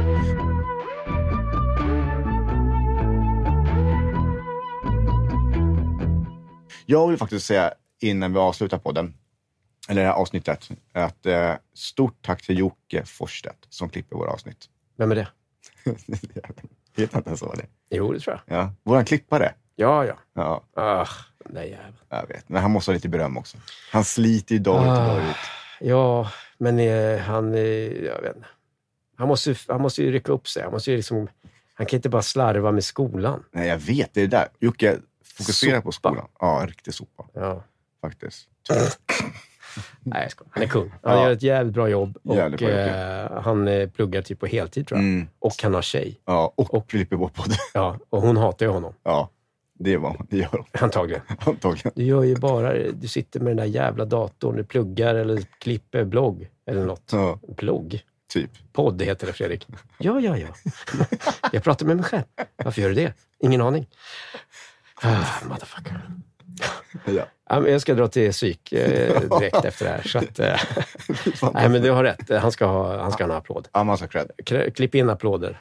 Jag vill faktiskt säga innan vi avslutar podden, eller det här avsnittet, att eh, stort tack till Jocke Forsstedt som klipper våra avsnitt. Vem är det? Jag vet inte ens vad det är. Jo, det tror jag. Ja. Våran klippare. Ja, ja. Ja. Ah, nej, jag... jag vet. Men han måste ha lite beröm också. Han sliter ju dag ah, ut. Ja, men eh, han... Eh, jag vet inte. Han måste, han måste ju rycka upp sig. Han, måste ju liksom, han kan inte bara slarva med skolan. Nej, jag vet. Det är det där. Jocke, fokusera på skolan. Ja, riktig sopa. Ja. Faktiskt. Nej, jag skojar. Han är kung. Han ja. gör ett jävligt bra jobb. Och bra, eh, han pluggar typ på heltid, tror jag. Mm. Och han har tjej. Ja, och, och Filippe bort på det. Ja, och hon hatar ju honom. Ja. Det var man gör. Antagligen. Antagligen. Du gör ju bara, du sitter med den där jävla datorn, du pluggar eller klipper blogg eller något. Ja. Blogg? Typ. Podd heter det, Fredrik. Ja, ja, ja. Jag pratar med mig själv. Varför gör du det? Ingen aning. Ah, motherfucker. Ja. Jag ska dra till psyk direkt efter det här. Så att, nej, men du har rätt. Han ska ha, han ska ha en applåd. Ja, man ska cred. Klipp in applåder.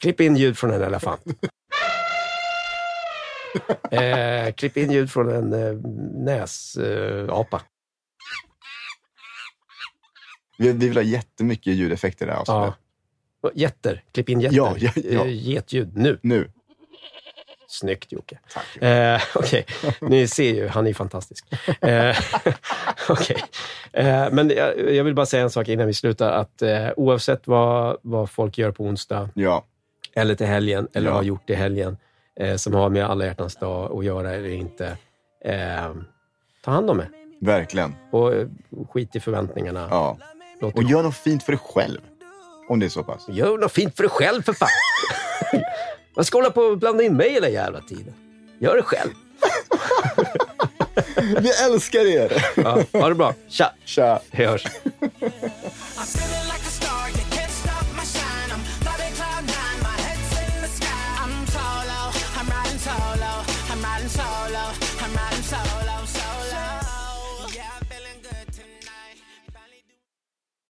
Klipp in ljud från en elefant. eh, klipp in ljud från en eh, näsapa. Eh, vi, vi vill ha jättemycket ljudeffekter där. Alltså. Ja. Jätter. Klipp in jätter. Ja, ja, ja. Eh, getljud. Nu. nu. Snyggt, Jocke. Tack. Eh, Okej. Okay. Ni ser ju, han är fantastisk. Eh, Okej. Okay. Eh, men jag, jag vill bara säga en sak innan vi slutar. Att eh, oavsett vad, vad folk gör på onsdag. Ja. Eller till helgen, eller ja. har gjort i helgen, eh, som har med Alla hjärtans dag att göra eller inte. Eh, ta hand om det. Verkligen. Och eh, skit i förväntningarna. Ja. Låt och gör något fint för dig själv. Om det är så pass. Gör något fint för dig själv, för fan. Man ska hålla på och blanda in mig hela jävla tiden. Gör det själv. Vi älskar er. Ja, ha det bra. Tja. Tja. Vi hörs.